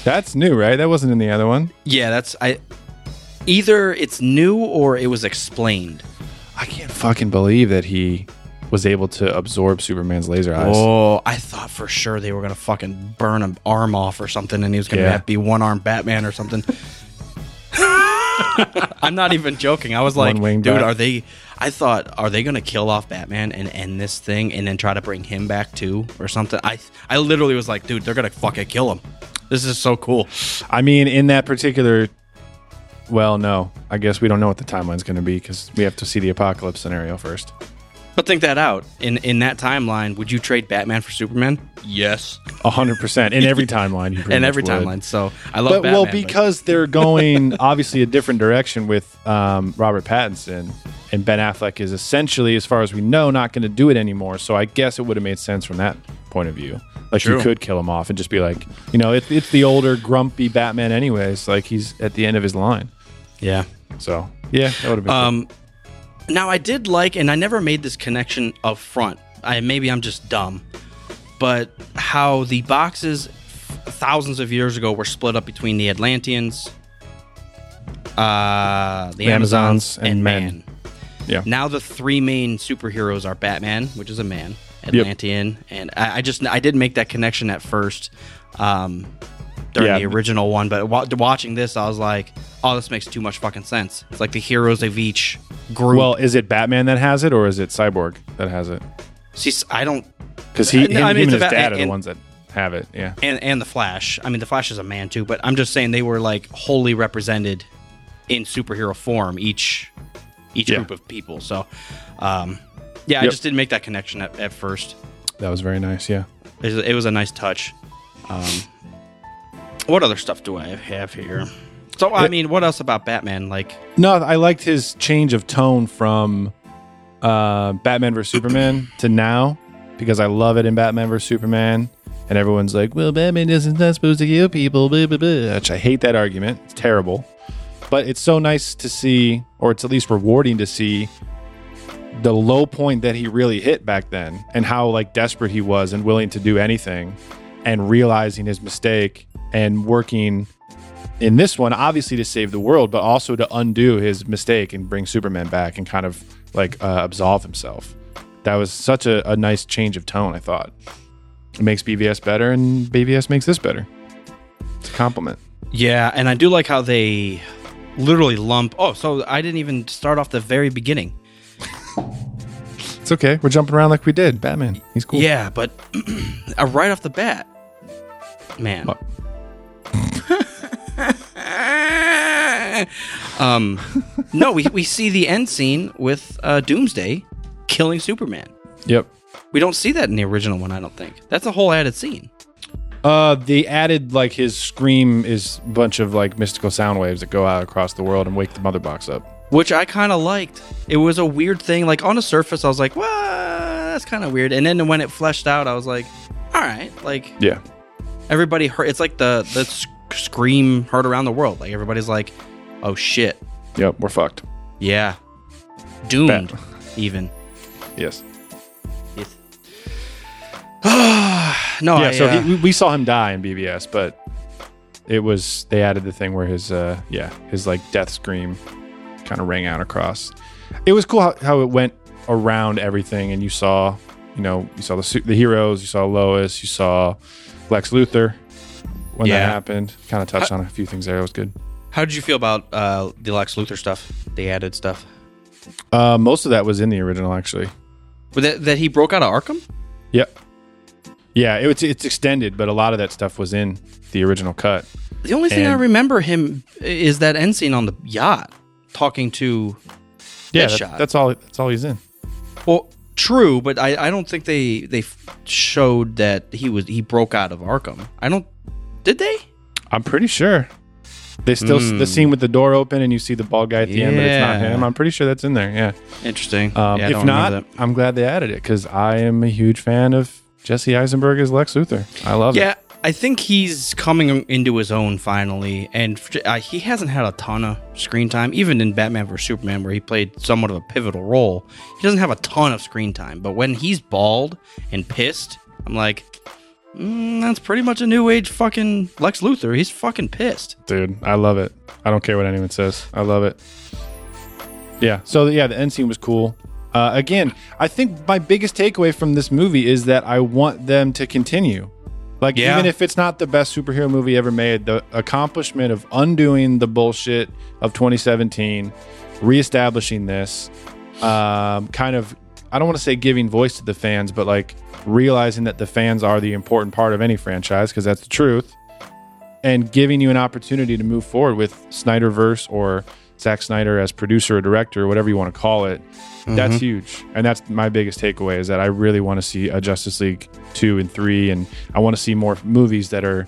That's new, right? That wasn't in the other one. Yeah, that's I either it's new or it was explained. I can't fucking believe that he was able to absorb Superman's laser eyes. Oh, I thought for sure they were going to fucking burn an arm off or something and he was going to yeah. be one-armed Batman or something. I'm not even joking. I was like, dude, bat. are they I thought, are they going to kill off Batman and end this thing and then try to bring him back too or something? I I literally was like, dude, they're going to fucking kill him. This is so cool. I mean, in that particular, well, no, I guess we don't know what the timeline's going to be because we have to see the apocalypse scenario first. But think that out. In in that timeline, would you trade Batman for Superman? Yes. one hundred percent. In every timeline. In every timeline. So I love but, Batman. Well, because but. they're going, obviously, a different direction with um, Robert Pattinson. And Ben Affleck is essentially, as far as we know, not going to do it anymore. So I guess it would have made sense from that point of view. Like, True. You could kill him off and just be like, you know, it, it's the older, grumpy Batman anyways. Like, he's at the end of his line. Yeah. So, yeah, that would have been um, cool. Now, I did like, and I never made this connection up front. I, maybe I'm just dumb, but how the boxes thousands of years ago were split up between the Atlanteans, uh, the, the Amazons, Amazons, and, and man. man. Yeah. Now the three main superheroes are Batman, which is a man, Atlantean, yep. and I, I just I did make that connection at first um, during yeah. the original one, but wa- watching this, I was like, oh, this makes too much fucking sense. It's like the heroes of each group. Well, is it Batman that has it, or is it Cyborg that has it? See, I don't... Because he, him, I mean, him and his dad and, are the and, ones that have it, yeah. And, and the Flash. I mean, the Flash is a man, too, but I'm just saying they were, like, wholly represented in superhero form, each... Each yeah. group of people. So, um, yeah, yep. I just didn't make that connection at, at first. That was very nice, yeah. It was, it was a nice touch. Um, what other stuff do I have here? So, I it, mean, what else about Batman? Like, No, I liked his change of tone from uh, Batman versus. Superman to now because I love it in Batman versus. Superman. And everyone's like, well, Batman isn't that supposed to kill people, blah, blah, blah. Which I hate that argument. It's terrible. But it's so nice to see, or it's at least rewarding to see, the low point that he really hit back then and how like desperate he was and willing to do anything and realizing his mistake and working in this one, obviously to save the world, but also to undo his mistake and bring Superman back and kind of like uh, absolve himself. that was such a, a nice change of tone, I thought. It makes B V S better, and B V S makes this better. It's a compliment. Yeah, and I do like how they literally lump... Oh, so I didn't even start off the very beginning. It's okay. We're jumping around like we did. Batman, he's cool. Yeah, but right off the bat, man. um, no, we, we see the end scene with uh, Doomsday killing Superman. Yep. We don't see that in the original one, I don't think. That's a whole added scene. Uh, the added, like, his scream is a bunch of, like, mystical sound waves that go out across the world and wake the Mother Box up. Which I kind of liked. It was a weird thing. Like, on the surface, I was like, well, that's kind of weird. And then when it fleshed out, I was like, all right. Like, yeah. Everybody heard. It's like the, the sc- scream heard around the world. Like, everybody's like, oh, shit. Yep, we're fucked. Yeah. Doomed, Bat. Even. Yes. No, yeah. I, so uh, he, we saw him die in B B S, but it was they added the thing where his uh, yeah his like death scream kind of rang out across. It was cool how, how it went around everything, and you saw you know you saw the the heroes, you saw Lois, you saw Lex Luthor when yeah. that happened. Kind of touched how, on a few things there. It was good. How did you feel about uh, the Lex Luthor stuff? The added stuff. Uh, most of that was in the original, actually. But that, that he broke out of Arkham. Yep. Yeah, it, it's it's extended, but a lot of that stuff was in the original cut. The only thing and, I remember him is that end scene on the yacht talking to yeah, Deadshot. That, that's all. That's all he's in. Well, true, but I, I don't think they they showed that he was he broke out of Arkham. I don't. Did they? I'm pretty sure. They still mm. the scene with the door open and you see the bald guy at the yeah. end, but it's not him. I'm pretty sure that's in there. Yeah, interesting. Um, yeah, if not, I'm glad they added it because I am a huge fan of. Jesse Eisenberg is Lex Luthor. I love yeah, it. Yeah, I think he's coming into his own finally, and uh, he hasn't had a ton of screen time, even in Batman versus. Superman, where he played somewhat of a pivotal role. He doesn't have a ton of screen time, but when he's bald and pissed, I'm like, mm, that's pretty much a new age fucking Lex Luthor. He's fucking pissed. Dude, I love it. I don't care what anyone says. I love it. Yeah, so yeah, the end scene was cool. Uh, again, I think my biggest takeaway from this movie is that I want them to continue. Like, yeah. even if it's not the best superhero movie ever made, the accomplishment of undoing the bullshit of twenty seventeen, reestablishing this, um, kind of, I don't want to say giving voice to the fans, but like realizing that the fans are the important part of any franchise, because that's the truth, and giving you an opportunity to move forward with Snyderverse or Zack Snyder as producer or director, whatever you want to call it. Mm-hmm. That's huge. And that's my biggest takeaway is that I really want to see a Justice League two and three, and I want to see more movies that are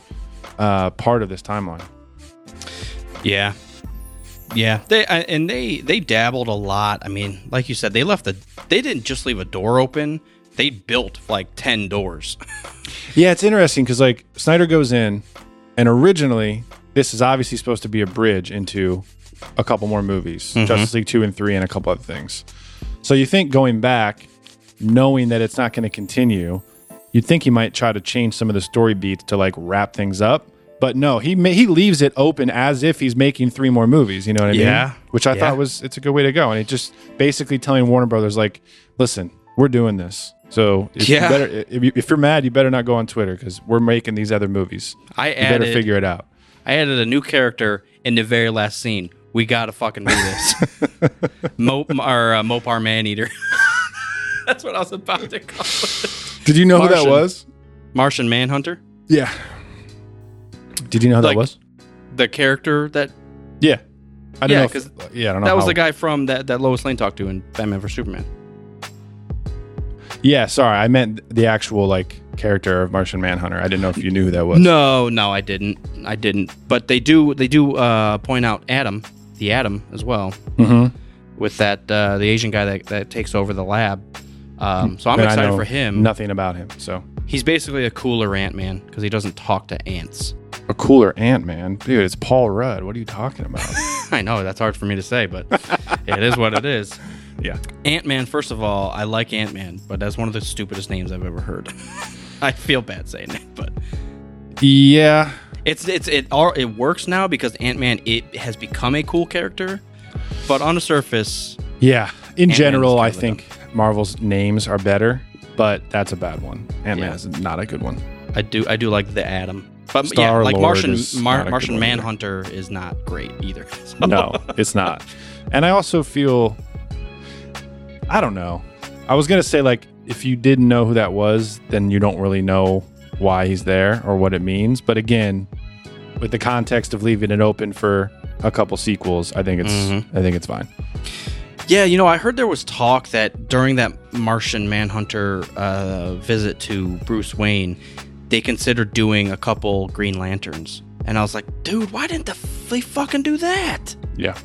uh, part of this timeline. Yeah. Yeah. They I, and they they dabbled a lot. I mean, like you said, they left the they didn't just leave a door open. They built like ten doors. Yeah, it's interesting because like Snyder goes in, and originally this is obviously supposed to be a bridge into a couple more movies, mm-hmm. Justice League two and three, and a couple other things. So you think going back, knowing that it's not going to continue, you'd think he might try to change some of the story beats to like wrap things up. But no, he ma- he leaves it open as if he's making three more movies, you know what I yeah. mean? Yeah. Which I yeah. thought was, it's a good way to go. And it just basically telling Warner Brothers, like, listen, we're doing this. So if, yeah. you better, if, you, if you're mad, you better not go on Twitter because we're making these other movies. I you added, better figure it out. I added a new character in the very last scene. We gotta fucking do this. Mop or uh, Mopar Maneater. That's what I was about to call it. Did you know Martian, who that was? Martian Manhunter? Yeah. Did you know who like, that was? The character that... Yeah. I don't yeah, know. If, yeah, I don't know. That was how... the guy from that, that Lois Lane talked to in Batman versus. Superman. Yeah, sorry. I meant the actual like character of Martian Manhunter. I didn't know if you knew who that was. No, no, I didn't. I didn't. But they do, they do uh, point out Adam... the Atom as well, mm-hmm. with that uh, the Asian guy that, that takes over the lab. Um, so I'm and excited for him. Nothing about him. So he's basically a cooler Ant-Man because he doesn't talk to ants. A cooler Ant-Man, dude. It's Paul Rudd. What are you talking about? I know that's hard for me to say, but it is what it is. Yeah, Ant-Man. First of all, I like Ant-Man, but that's one of the stupidest names I've ever heard. I feel bad saying that, but yeah. It's it's it all it works now because Ant-Man it has become a cool character, but on the surface, yeah. In Ant-Man general, I think Marvel's names are better, but that's a bad one. Ant-Man yeah. is not a good one. I do I do like the Atom. But Star yeah, Lord like Martian Mar- Martian Manhunter either. Is not great either. So. No, it's not. And I also feel, I don't know. I was going to say, like, if you didn't know who that was, then you don't really know why he's there or what it means. But again, with the context of leaving it open for a couple sequels, I think it's mm-hmm. I think it's fine. Yeah, you know, I heard there was talk that during that Martian Manhunter uh, visit to Bruce Wayne, they considered doing a couple Green Lanterns. And I was like, dude, why didn't the f- they fucking do that? Yeah.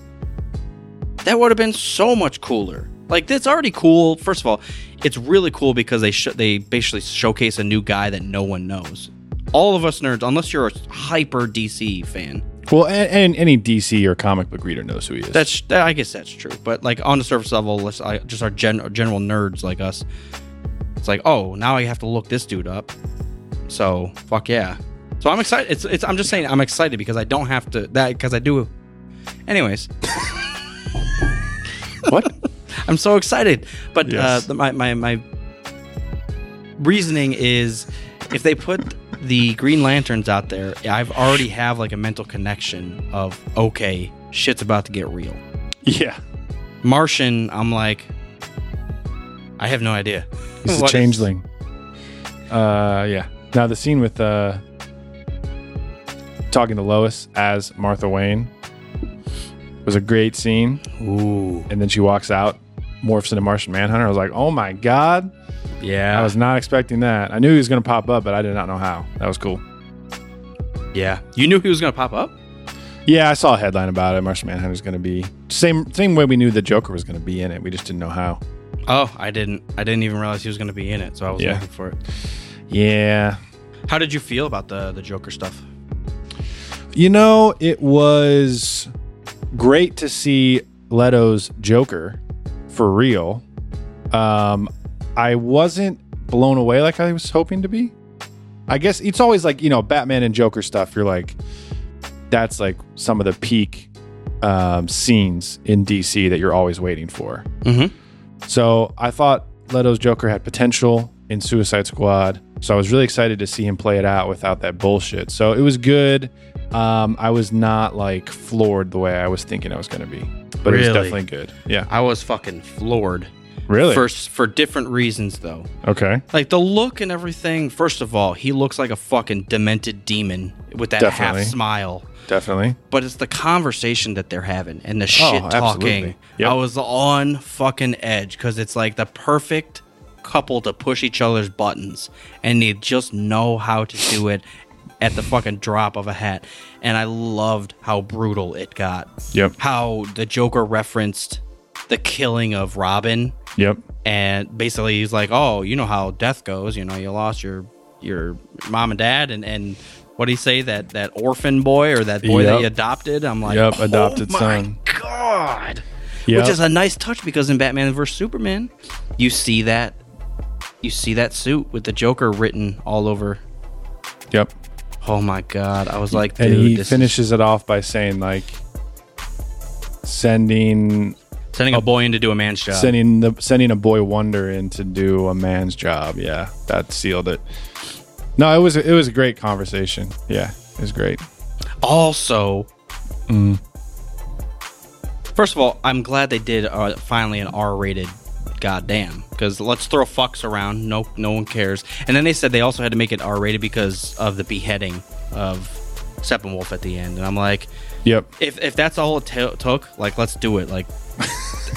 That would have been so much cooler. Like, that's already cool. First of all, it's really cool because they sh- they basically showcase a new guy that no one knows. All of us nerds, unless you're a hyper D C fan. Well, and, and any D C or comic book reader knows who he is. That's that, I guess that's true. But, like, on the surface level, let's, I, just our gen- general nerds like us, it's like, oh, now I have to look this dude up. So, fuck yeah. So I'm excited. It's it's. I'm just saying I'm excited because I don't have to, that because I do. Anyways. What? I'm so excited. But yes. uh, the, my, my, my reasoning is if they put the Green Lanterns out there, I've already have like a mental connection of, okay, shit's about to get real. Yeah. Martian, I'm like, I have no idea. He's a changeling. Is- uh, yeah. Now, the scene with uh, talking to Lois as Martha Wayne was a great scene. Ooh. And then she walks out, morphs into Martian Manhunter. I was like, oh my God. Yeah. I was not expecting that. I knew he was going to pop up, but I did not know how. That was cool. Yeah. You knew he was going to pop up? Yeah, I saw a headline about it. Martian Manhunter was going to be... Same same way we knew the Joker was going to be in it. We just didn't know how. Oh, I didn't. I didn't even realize he was going to be in it, so I was yeah. looking for it. Yeah. How did you feel about the, the Joker stuff? You know, it was great to see Leto's Joker for real. Um... I wasn't blown away like I was hoping to be. I guess it's always like, you know, Batman and Joker stuff. You're like, that's like some of the peak um, scenes in D C that you're always waiting for. Mm-hmm. So I thought Leto's Joker had potential in Suicide Squad. So I was really excited to see him play it out without that bullshit. So it was good. Um, I was not like floored the way I was thinking I was going to be. But really? It was definitely good. Yeah. I was fucking floored. Really? For, for different reasons, though. Okay. Like, the look and everything, first of all, he looks like a fucking demented demon with that Definitely. half smile. Definitely. But it's the conversation that they're having and the shit oh, talking. Yep. I was on fucking edge because it's like the perfect couple to push each other's buttons. And they just know how to do it at the fucking drop of a hat. And I loved how brutal it got. Yep. How the Joker referenced the killing of Robin. Yep. And basically he's like, oh, you know how death goes, you know, you lost your your mom and dad and and what do you say, that that orphan boy or that boy yep. that you adopted. I'm like, yep, adopted oh son. My God. Yep. Which is a nice touch because in Batman versus. Superman, you see that you see that suit with the Joker written all over. Yep. Oh my God. I was like, dude, and he this finishes is- it off by saying like sending Sending a, a boy in to do a man's job. Sending the sending a boy wonder in to do a man's job. Yeah, that sealed it. No, it was it was a great conversation. Yeah, it was great. Also, mm. first of all, I'm glad they did uh, finally an R-rated. Goddamn, because let's throw fucks around. No, no one cares. And then they said they also had to make it R-rated because of the beheading of Steppenwolf at the end. And I'm like, yep. If if that's all it t- took, like, let's do it. Like.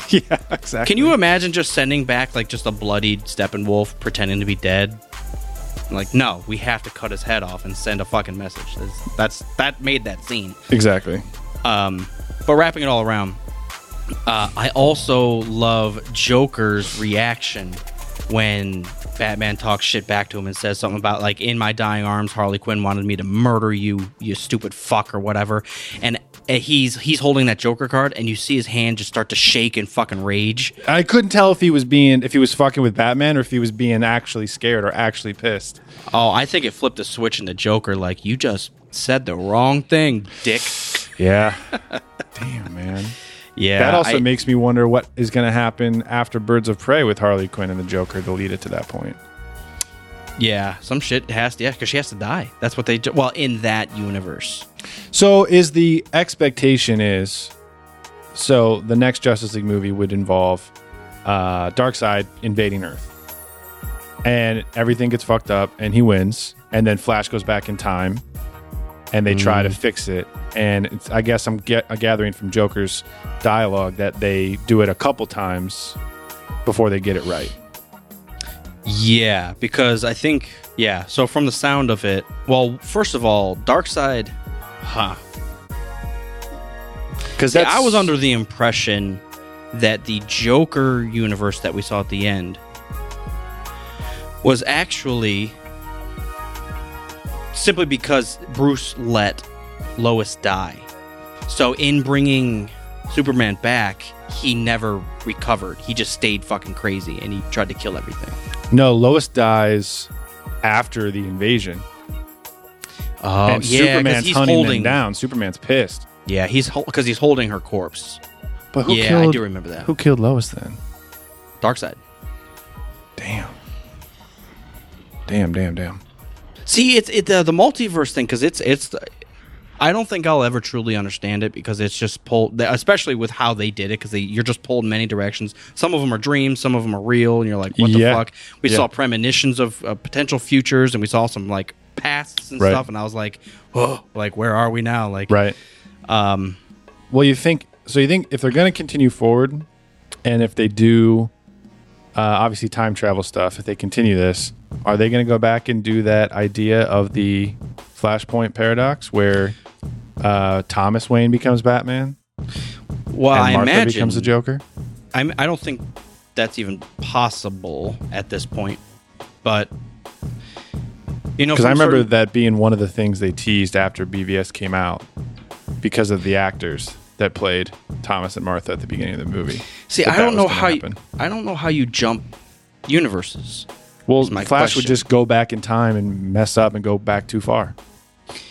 Yeah, exactly. Can you imagine just sending back like just a bloodied Steppenwolf pretending to be dead? Like, no, we have to cut his head off and send a fucking message. That's, that's that made that scene exactly. Um, but wrapping it all around, uh, I also love Joker's reaction when Batman talks shit back to him and says something about like, in my dying arms, Harley Quinn wanted me to murder you, you stupid fuck or whatever, and. And he's he's holding that Joker card, and you see his hand just start to shake in fucking rage. I couldn't tell if he was being if he was fucking with Batman or if he was being actually scared or actually pissed. Oh, I think it flipped a switch in the Joker. Like, you just said the wrong thing, dick. Yeah. Damn, man. Yeah, that also I, makes me wonder what is going to happen after Birds of Prey with Harley Quinn and the Joker to lead it to that point. Yeah, some shit has to, yeah, because she has to die. That's what they do. Well, in that universe. So is the expectation is, so the next Justice League movie would involve uh, Darkseid invading Earth. And everything gets fucked up and he wins. And then Flash goes back in time and they mm. try to fix it. And it's, I guess I'm get, uh, gathering from Joker's dialogue that they do it a couple times before they get it right. Yeah, because I think, yeah, so from the sound of it, well, first of all, Darkseid, huh. Because yeah, I was under the impression that the Joker universe that we saw at the end was actually simply because Bruce let Lois die. So in bringing Superman back, he never recovered. He just stayed fucking crazy and he tried to kill everything. No, Lois dies after the invasion. Oh, and yeah, Superman's he's hunting holding, them down. Superman's pissed. Yeah, he's because he's holding her corpse. But who yeah, killed, I do remember that. Who killed Lois then? Darkseid. Damn. Damn, damn, damn. See, it's it uh, the multiverse thing because it's it's. I don't think I'll ever truly understand it because it's just pulled, especially with how they did it, because you're just pulled in many directions. Some of them are dreams, some of them are real, and you're like, what the yeah. fuck? We yeah. saw premonitions of uh, potential futures, and we saw some like pasts and right. stuff, and I was like, oh, like where are we now? Like, right. Um, well, you think so? You think if they're going to continue forward, and if they do, uh, obviously time travel stuff, if they continue this, are they going to go back and do that idea of the Flashpoint paradox where uh, Thomas Wayne becomes Batman? Well, and I Martha imagine becomes the Joker. I'm, I don't think that's even possible at this point. But you know, because I remember certain- that being one of the things they teased after B V S came out because of the actors that played Thomas and Martha at the beginning of the movie. See, I don't know how you, I don't know how you jump universes. Well, Flash question. would just go back in time and mess up and go back too far.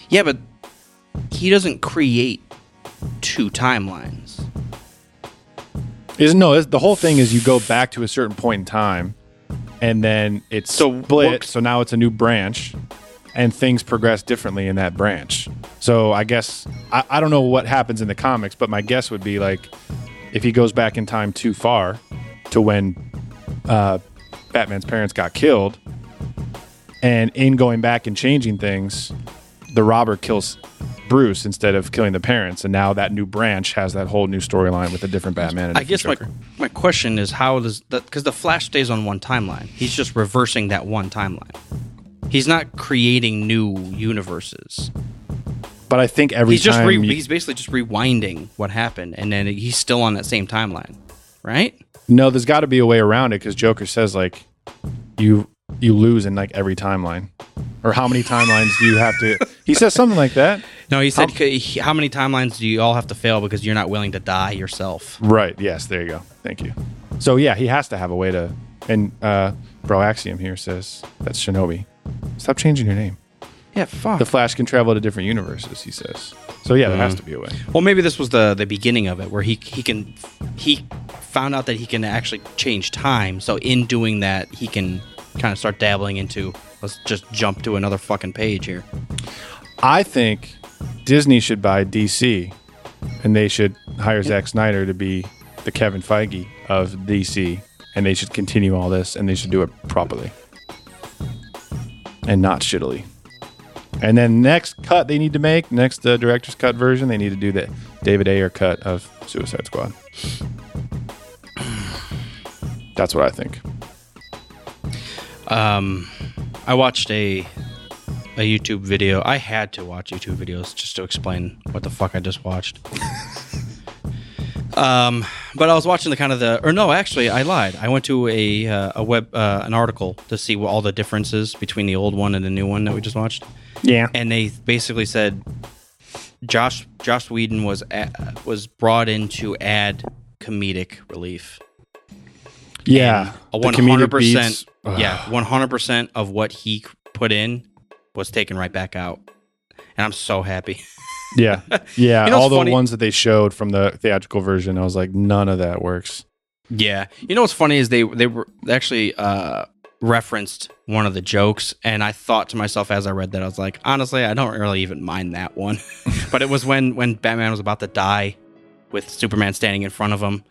Yeah, but he doesn't create two timelines. Isn't no? The whole thing is you go back to a certain point in time, and then it's so split. What, so now it's a new branch, and things progress differently in that branch. So I guess I, I don't know what happens in the comics, but my guess would be like if he goes back in time too far to when. Uh, Batman's parents got killed, and in going back and changing things, the robber kills Bruce instead of killing the parents, and now that new branch has that whole new storyline with a different Batman and a different Joker. I guess my, my question is how does that, because the Flash stays on one timeline. He's just reversing that one timeline. He's not creating new universes. But I think every he's time... Just re, you, he's basically just rewinding what happened, and then he's still on that same timeline, right? No, there's got to be a way around it because Joker says like you you lose in like every timeline, or how many timelines do you have to? He says something like that. No, he said how, how many timelines do you all have to fail because you're not willing to die yourself? Right. Yes. There you go. Thank you. So yeah, he has to have a way to. And uh, Bro Axiom here says that's Shinobi. Stop changing your name. Yeah, fuck. The Flash can travel to different universes, he says. So yeah, there mm-hmm. has to be a way. Well, maybe this was the, the beginning of it, where he he can he found out that he can actually change time. So in doing that, he can kind of start dabbling into let's just jump to another fucking page here. I think Disney should buy D C, and they should hire yeah. Zack Snyder to be the Kevin Feige of D C, and they should continue all this, and they should do it properly and not shittily. And then next cut they need to make, next uh, director's cut version, they need to do the David Ayer cut of Suicide Squad. That's what I think. Um, I watched a a YouTube video. I had to watch YouTube videos just to explain what the fuck I just watched. um, but I was watching the kind of the, or no, actually I lied. I went to a uh, a web uh, an article to see what all the differences between the old one and the new one that we just watched. Yeah, and they basically said Josh Josh Whedon was a, was brought in to add comedic relief. Yeah, one hundred percent. Yeah, one hundred percent of what he put in was taken right back out, and I'm so happy. Yeah. Yeah. You know, all the funny? ones that they showed from the theatrical version, I was like, none of that works. Yeah. You know what's funny is they they were actually uh, referenced one of the jokes, and I thought to myself as I read that, I was like, honestly, I don't really even mind that one. But it was when, when Batman was about to die with Superman standing in front of him,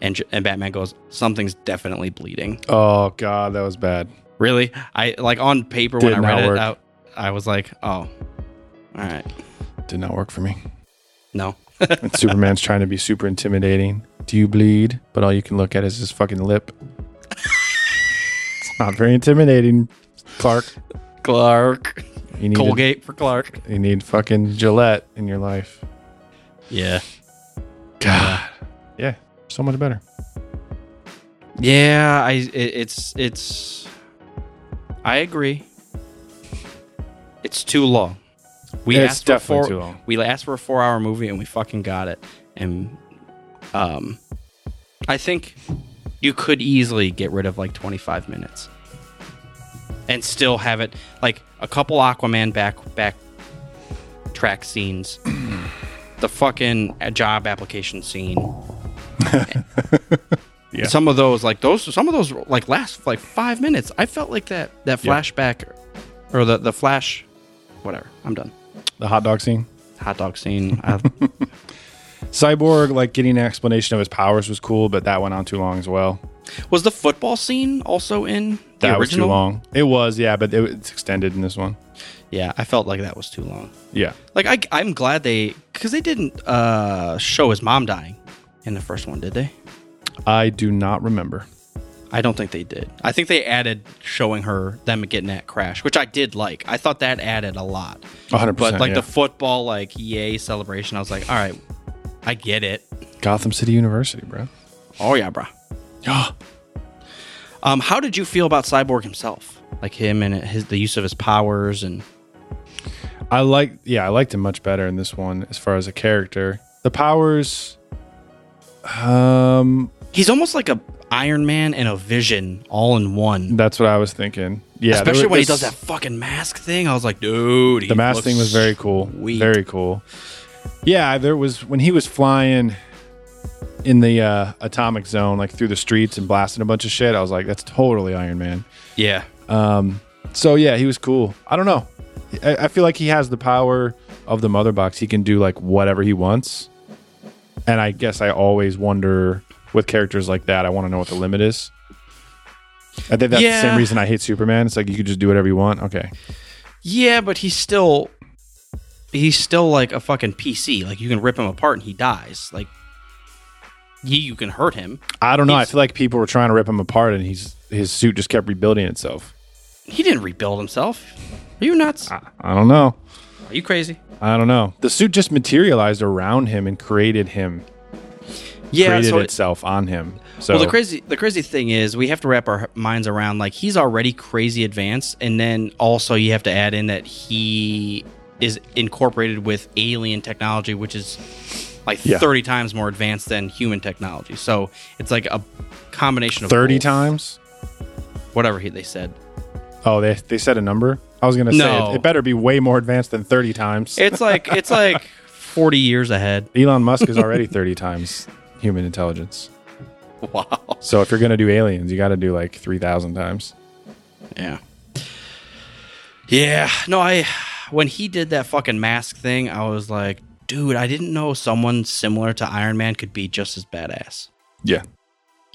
and and Batman goes, something's definitely bleeding. Oh, God, that was bad. Really? I like on paper Did when I read it, I, I was like, oh, all right. Did not work for me. No. And Superman's trying to be super intimidating. Do you bleed? But all you can look at is his fucking lip. It's not very intimidating, Clark. Clark. You need Colgate a, for Clark. You need fucking Gillette in your life. Yeah. God. Yeah. So much better. Yeah. I. It, it's. It's. I agree. It's too long. We it's asked definitely for four, too long. We asked for a four-hour movie, and we fucking got it. And um, I think you could easily get rid of like twenty-five minutes and still have it like a couple Aquaman back back track scenes, the fucking job application scene. Yeah. Some of those, like those, some of those, like last like five minutes. I felt like that that flashback yeah. or the the flash, whatever. I'm done. The hot dog scene. Hot dog scene. I, Cyborg, like getting an explanation of his powers was cool, but that went on too long as well. Was the football scene also in the that original? That was too long. It was, yeah, but it, it's extended in this one. Yeah, I felt like that was too long. Yeah, like I, I'm glad they because they didn't uh, show his mom dying in the first one, did they? I do not remember. I don't think they did. I think they added showing her them getting that crash, which I did like. I thought that added a lot. one hundred percent. But like yeah. the football, like yay celebration, I was like, all right, I get it. Gotham City University, bro. Oh yeah, bro. Yeah. um, how did you feel about Cyborg himself? Like him and his the use of his powers and. I like, yeah, I liked him much better in this one as far as a character. The powers. Um. He's almost like a Iron Man and a Vision all in one. That's what I was thinking. Yeah, especially there, when he does that fucking mask thing. I was like, dude, he the mask looks thing was very cool. Sweet. Very cool. Yeah, there was when he was flying in the uh, atomic zone, like through the streets and blasting a bunch of shit. I was like, that's totally Iron Man. Yeah. Um. So yeah, he was cool. I don't know. I, I feel like he has the power of the Mother Box. He can do like whatever he wants. And I guess I always wonder. With characters like that, I want to know what the limit is. I think that's yeah. the same reason I hate Superman. It's like you can just do whatever you want. Okay. Yeah, but he's still he's still like a fucking P C. Like you can rip him apart and he dies. Like he, you can hurt him. I don't know. He's, I feel like people were trying to rip him apart and he's his suit just kept rebuilding itself. He didn't rebuild himself. Are you nuts? I, I don't know. Are you crazy? I don't know. The suit just materialized around him and created him. Yeah, created so it, itself on him. So well, the crazy the crazy thing is we have to wrap our minds around like he's already crazy advanced, and then also you have to add in that he is incorporated with alien technology, which is like yeah. thirty times more advanced than human technology. So it's like a combination of thirty both. Times, whatever he, they said. Oh, they they said a number. I was gonna no. say it, it better be way more advanced than thirty times. It's like it's like forty years ahead. Elon Musk is already thirty times. Human intelligence. Wow. So if you're going to do aliens, you got to do like three thousand times. Yeah. Yeah. No, I, when he did that fucking mask thing, I was like, dude, I didn't know someone similar to Iron Man could be just as badass. Yeah.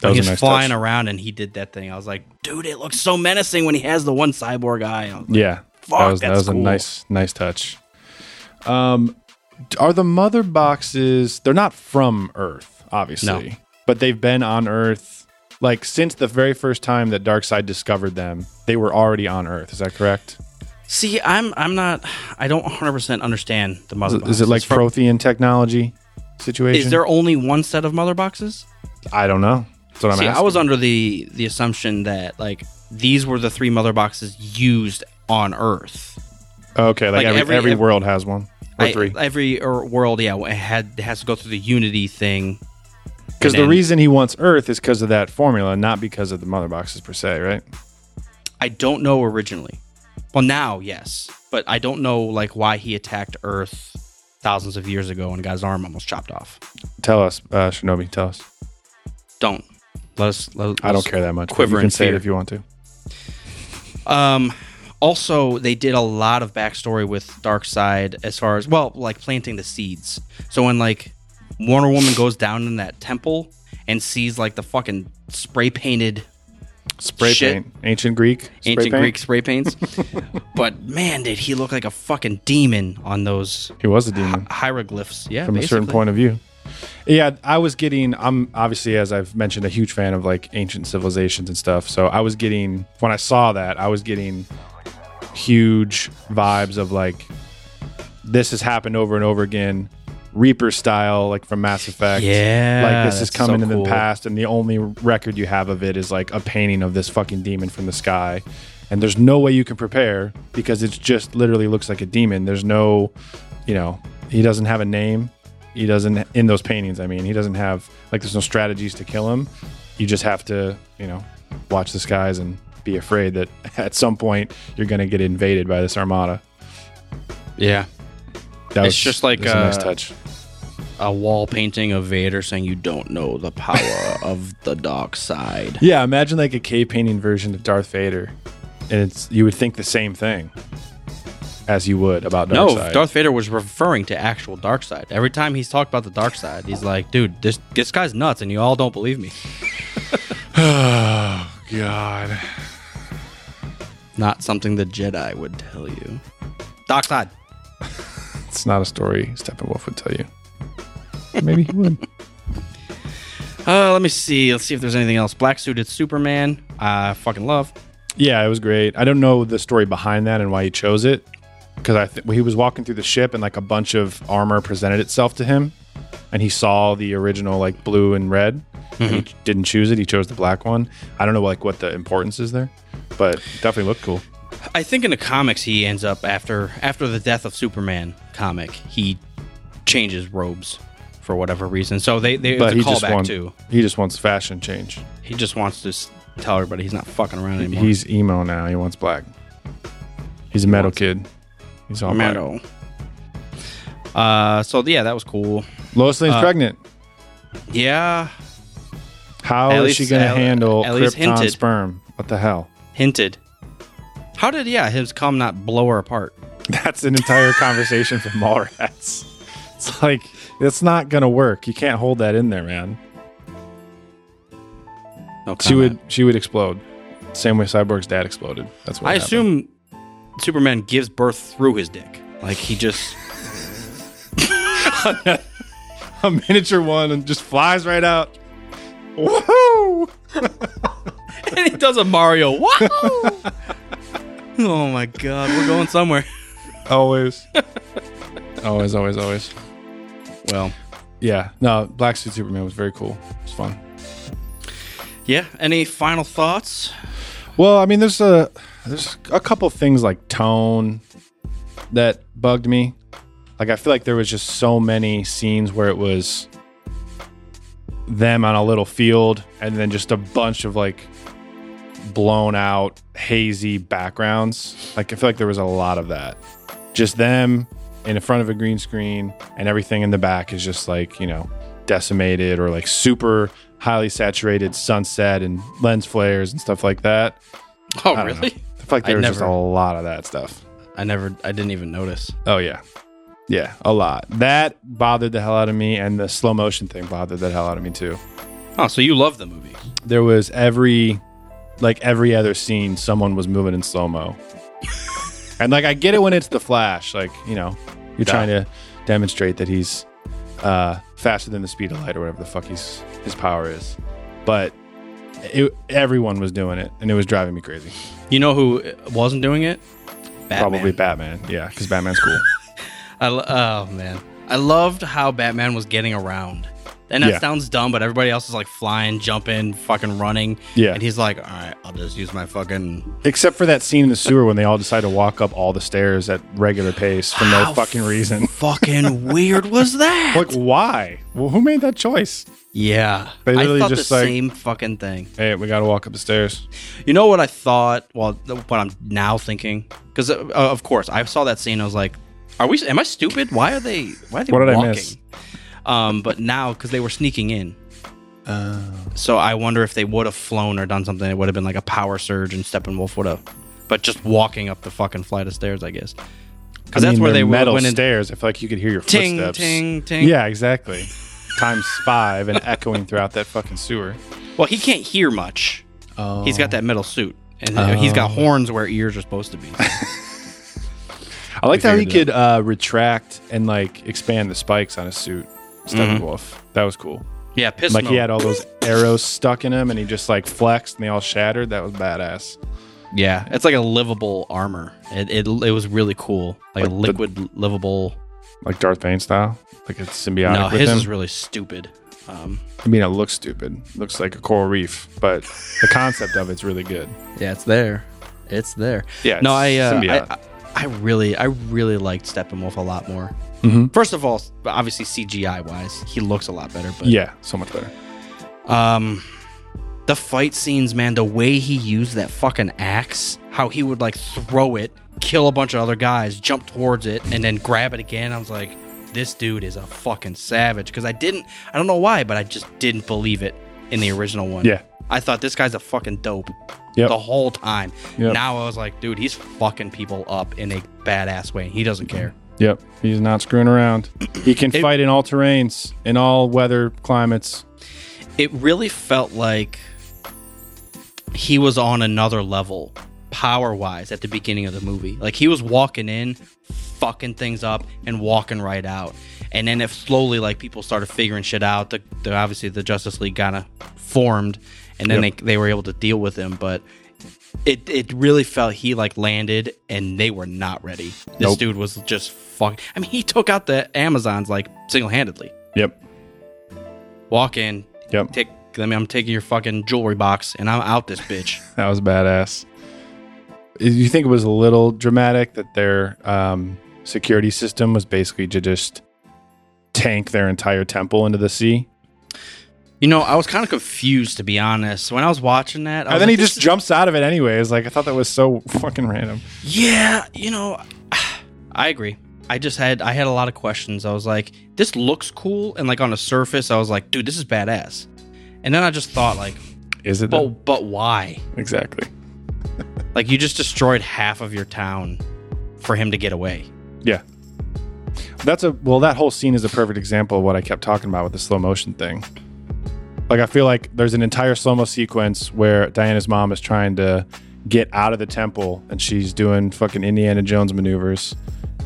That like was he was a nice flying touch. Around and he did that thing. I was like, dude, it looks so menacing when he has the one cyborg eye. Like, yeah. Fuck, that was, that's that was cool. a nice, nice touch. Um, are the mother boxes, they're not from Earth. Obviously, no. But they've been on Earth like since the very first time that Darkseid discovered them. They were already on Earth. Is that correct? See, I'm I'm not. I don't one hundred percent understand the mother. Is, boxes. Is it like from, Prothean technology situation? Is there only one set of mother boxes? I don't know. That's what I'm See, asking. I was under the the assumption that like these were the three mother boxes used on Earth. Okay, like, like every, every, every world has one or I, three. Every world, yeah, had has to go through the Unity thing. Because the reason he wants Earth is because of that formula, not because of the mother boxes per se, right? I don't know originally. Well, now, yes. But I don't know like why he attacked Earth thousands of years ago when a guy's arm almost chopped off. Tell us, uh, Shinobi, tell us. Don't. Let us. Let, let I don't us care that much. Quiver you can say fear. It if you want to. Um. Also, they did a lot of backstory with Darkseid as far as, well, like planting the seeds. So when like Wonder Woman goes down in that temple and sees like the fucking spray painted spray shit. paint, ancient Greek, spray ancient paint. Greek spray paints. But man, did he look like a fucking demon on those? He was a demon. Hi- hieroglyphs, yeah, from basically. A certain point of view. Yeah, I was getting, I'm obviously, as I've mentioned, a huge fan of like ancient civilizations and stuff. So I was getting, when I saw that, I was getting huge vibes of like, this has happened over and over again. Reaper style, like from Mass Effect. Yeah. Like this is coming so in cool. the past, and the only record you have of it is like a painting of this fucking demon from the sky. And there's no way you can prepare because it just literally looks like a demon. There's no, you know, he doesn't have a name. He doesn't, in those paintings, I mean, he doesn't have, like, there's no strategies to kill him. You just have to, you know, watch the skies and be afraid that at some point you're going to get invaded by this armada. Yeah. That was, it's just like a, a nice touch. A wall painting of Vader saying, you don't know the power of the dark side. Yeah, imagine like a cave painting version of Darth Vader. And it's you would think the same thing. As you would about Darkseid. No, Darth Vader was referring to actual Darkseid. Every time he's talked about the Darkseid, he's like, dude, this this guy's nuts, and you all don't believe me. Oh, God. Not something the Jedi would tell you. Darkseid. It's not a story Steppenwolf would tell you. Maybe he would. Uh, let me see. Let's see if there's anything else. Black-suited Superman. I fucking love. Yeah, it was great. I don't know the story behind that and why he chose it. Because I th- he was walking through the ship and like a bunch of armor presented itself to him, and he saw the original like blue and red. Mm-hmm. And he didn't choose it; he chose the black one. I don't know like what the importance is there, but definitely looked cool. I think in the comics he ends up after after the death of Superman comic, he changes robes for whatever reason. So they they but it's a callback too. He just wants fashion change. He just wants to tell everybody he's not fucking around anymore. He's emo now. He wants black. He's a he metal kid. He's all metal. Uh, so, yeah, that was cool. Lois Lane's uh, pregnant. Yeah. How at is least, she going to handle at Krypton hinted. sperm? What the hell? Hinted. How did, yeah, his cum not blow her apart? That's an entire conversation from Mallrats. It's like, it's not going to work. You can't hold that in there, man. No comment. She would, she would explode. Same way Cyborg's dad exploded. That's what I happened. assume... Superman gives birth through his dick. Like, he just... A miniature one and just flies right out. Woohoo! And he does a Mario. Woohoo! Oh, my God. We're going somewhere. Always. Always, always, always. Well. Yeah. No, Black Suit Superman was very cool. It was fun. Yeah. Any final thoughts? Well, I mean, there's a... There's a couple things like tone that bugged me. Like, I feel like there was just so many scenes where it was them on a little field and then just a bunch of like blown out, hazy backgrounds. Like, I feel like there was a lot of that. Just them in front of a green screen and everything in the back is just like, you know, decimated or like super highly saturated sunset and lens flares and stuff like that. Oh, really? Know. I feel like there I was never, just a lot of that stuff. I never, I didn't even notice. Oh, yeah. Yeah, a lot. That bothered the hell out of me, and the slow motion thing bothered the hell out of me, too. Oh, so you love the movie. There was every, like, every other scene, someone was moving in slow-mo. And, like, I get it when it's The Flash. Like, you know, you're yeah. trying to demonstrate that he's uh, faster than the speed of light or whatever the fuck he's, his power is. But... It, everyone was doing it, and it was driving me crazy. You know who wasn't doing it? Batman. Probably Batman, yeah, because Batman's cool. I, oh, man. I loved how Batman was getting around. And that yeah. sounds dumb, but everybody else is, like, flying, jumping, fucking running. Yeah. And he's like, all right, I'll just use my fucking... Except for that scene in the sewer when they all decide to walk up all the stairs at regular pace for how no fucking reason. Fucking weird was that? Like, why? Well, who made that choice? Yeah. They literally I thought just the like, same fucking thing. Hey, we got to walk up the stairs. You know what I thought? Well, what I'm now thinking? Because, uh, of course, I saw that scene. I was like, Are we? Am I stupid? Why are they? Why are they what did walking? I miss? Um, but now because they were sneaking in. Uh, so I wonder if they would have flown or done something. It would have been like a power surge, and Steppenwolf would have. But just walking up the fucking flight of stairs, I guess. Because that's mean, where they metal went in stairs. I feel like you could hear your ting, footsteps. Ting, ting. Yeah, exactly. Times five and echoing throughout that fucking sewer. Well, he can't hear much. Oh. He's got that metal suit, and oh. he's got horns where ears are supposed to be. So. I liked how he could uh, retract and like expand the spikes on his suit. Steppenwolf. Mm-hmm. That was cool. Yeah, piss Like mode. He had all those arrows stuck in him, and he just like flexed, and they all shattered. That was badass. Yeah, it's like a livable armor. It it, it was really cool, like, like a liquid the, livable, like Darth Bane style. Like it's symbiotic. No, with his him. is really stupid. Um, I mean, it looks stupid. It looks like a coral reef, but the concept of it's really good. Yeah, it's there. It's there. Yeah. No, I, uh, I I really I really liked Steppenwolf a lot more. Mm-hmm. First of all, obviously C G I wise, he looks a lot better. But yeah, so much better. Um. The fight scenes, man, the way he used that fucking axe, how he would like throw it, kill a bunch of other guys, jump towards it, and then grab it again. I was like, this dude is a fucking savage. Because I didn't, I don't know why, but I just didn't believe it in the original one. Yeah. I thought this guy's a fucking dope yep. the whole time. Yep. Now I was like, dude, he's fucking people up in a badass way. He doesn't care. Yep. He's not screwing around. He can it, fight in all terrains, in all weather climates. It really felt like he was on another level power-wise at the beginning of the movie. Like, he was walking in, fucking things up, and walking right out. And then if slowly, like, people started figuring shit out, the, the obviously the Justice League kind of formed, and then yep. they, they were able to deal with him. But it it really felt he, like, landed, and they were not ready. This nope. dude was just fucking... I mean, he took out the Amazons, like, single-handedly. Yep. Walk in, yep. take... I mean, I'm taking your fucking jewelry box, and I'm out this bitch. That was badass. You think it was a little dramatic that their um, security system was basically to just tank their entire temple into the sea? You know, I was kind of confused, to be honest. When I was watching that... I and then like, he just jumps out of it anyways. Like, I thought that was so fucking random. Yeah, you know, I agree. I just had I had a lot of questions. I was like, this looks cool. And like on the surface, I was like, dude, this is badass. And then I just thought, like, is it? But, the- but why? Exactly. Like, you just destroyed half of your town for him to get away. Yeah. That's a well, that whole scene is a perfect example of what I kept talking about with the slow motion thing. Like, I feel like there's an entire slow mo sequence where Diana's mom is trying to get out of the temple, and she's doing fucking Indiana Jones maneuvers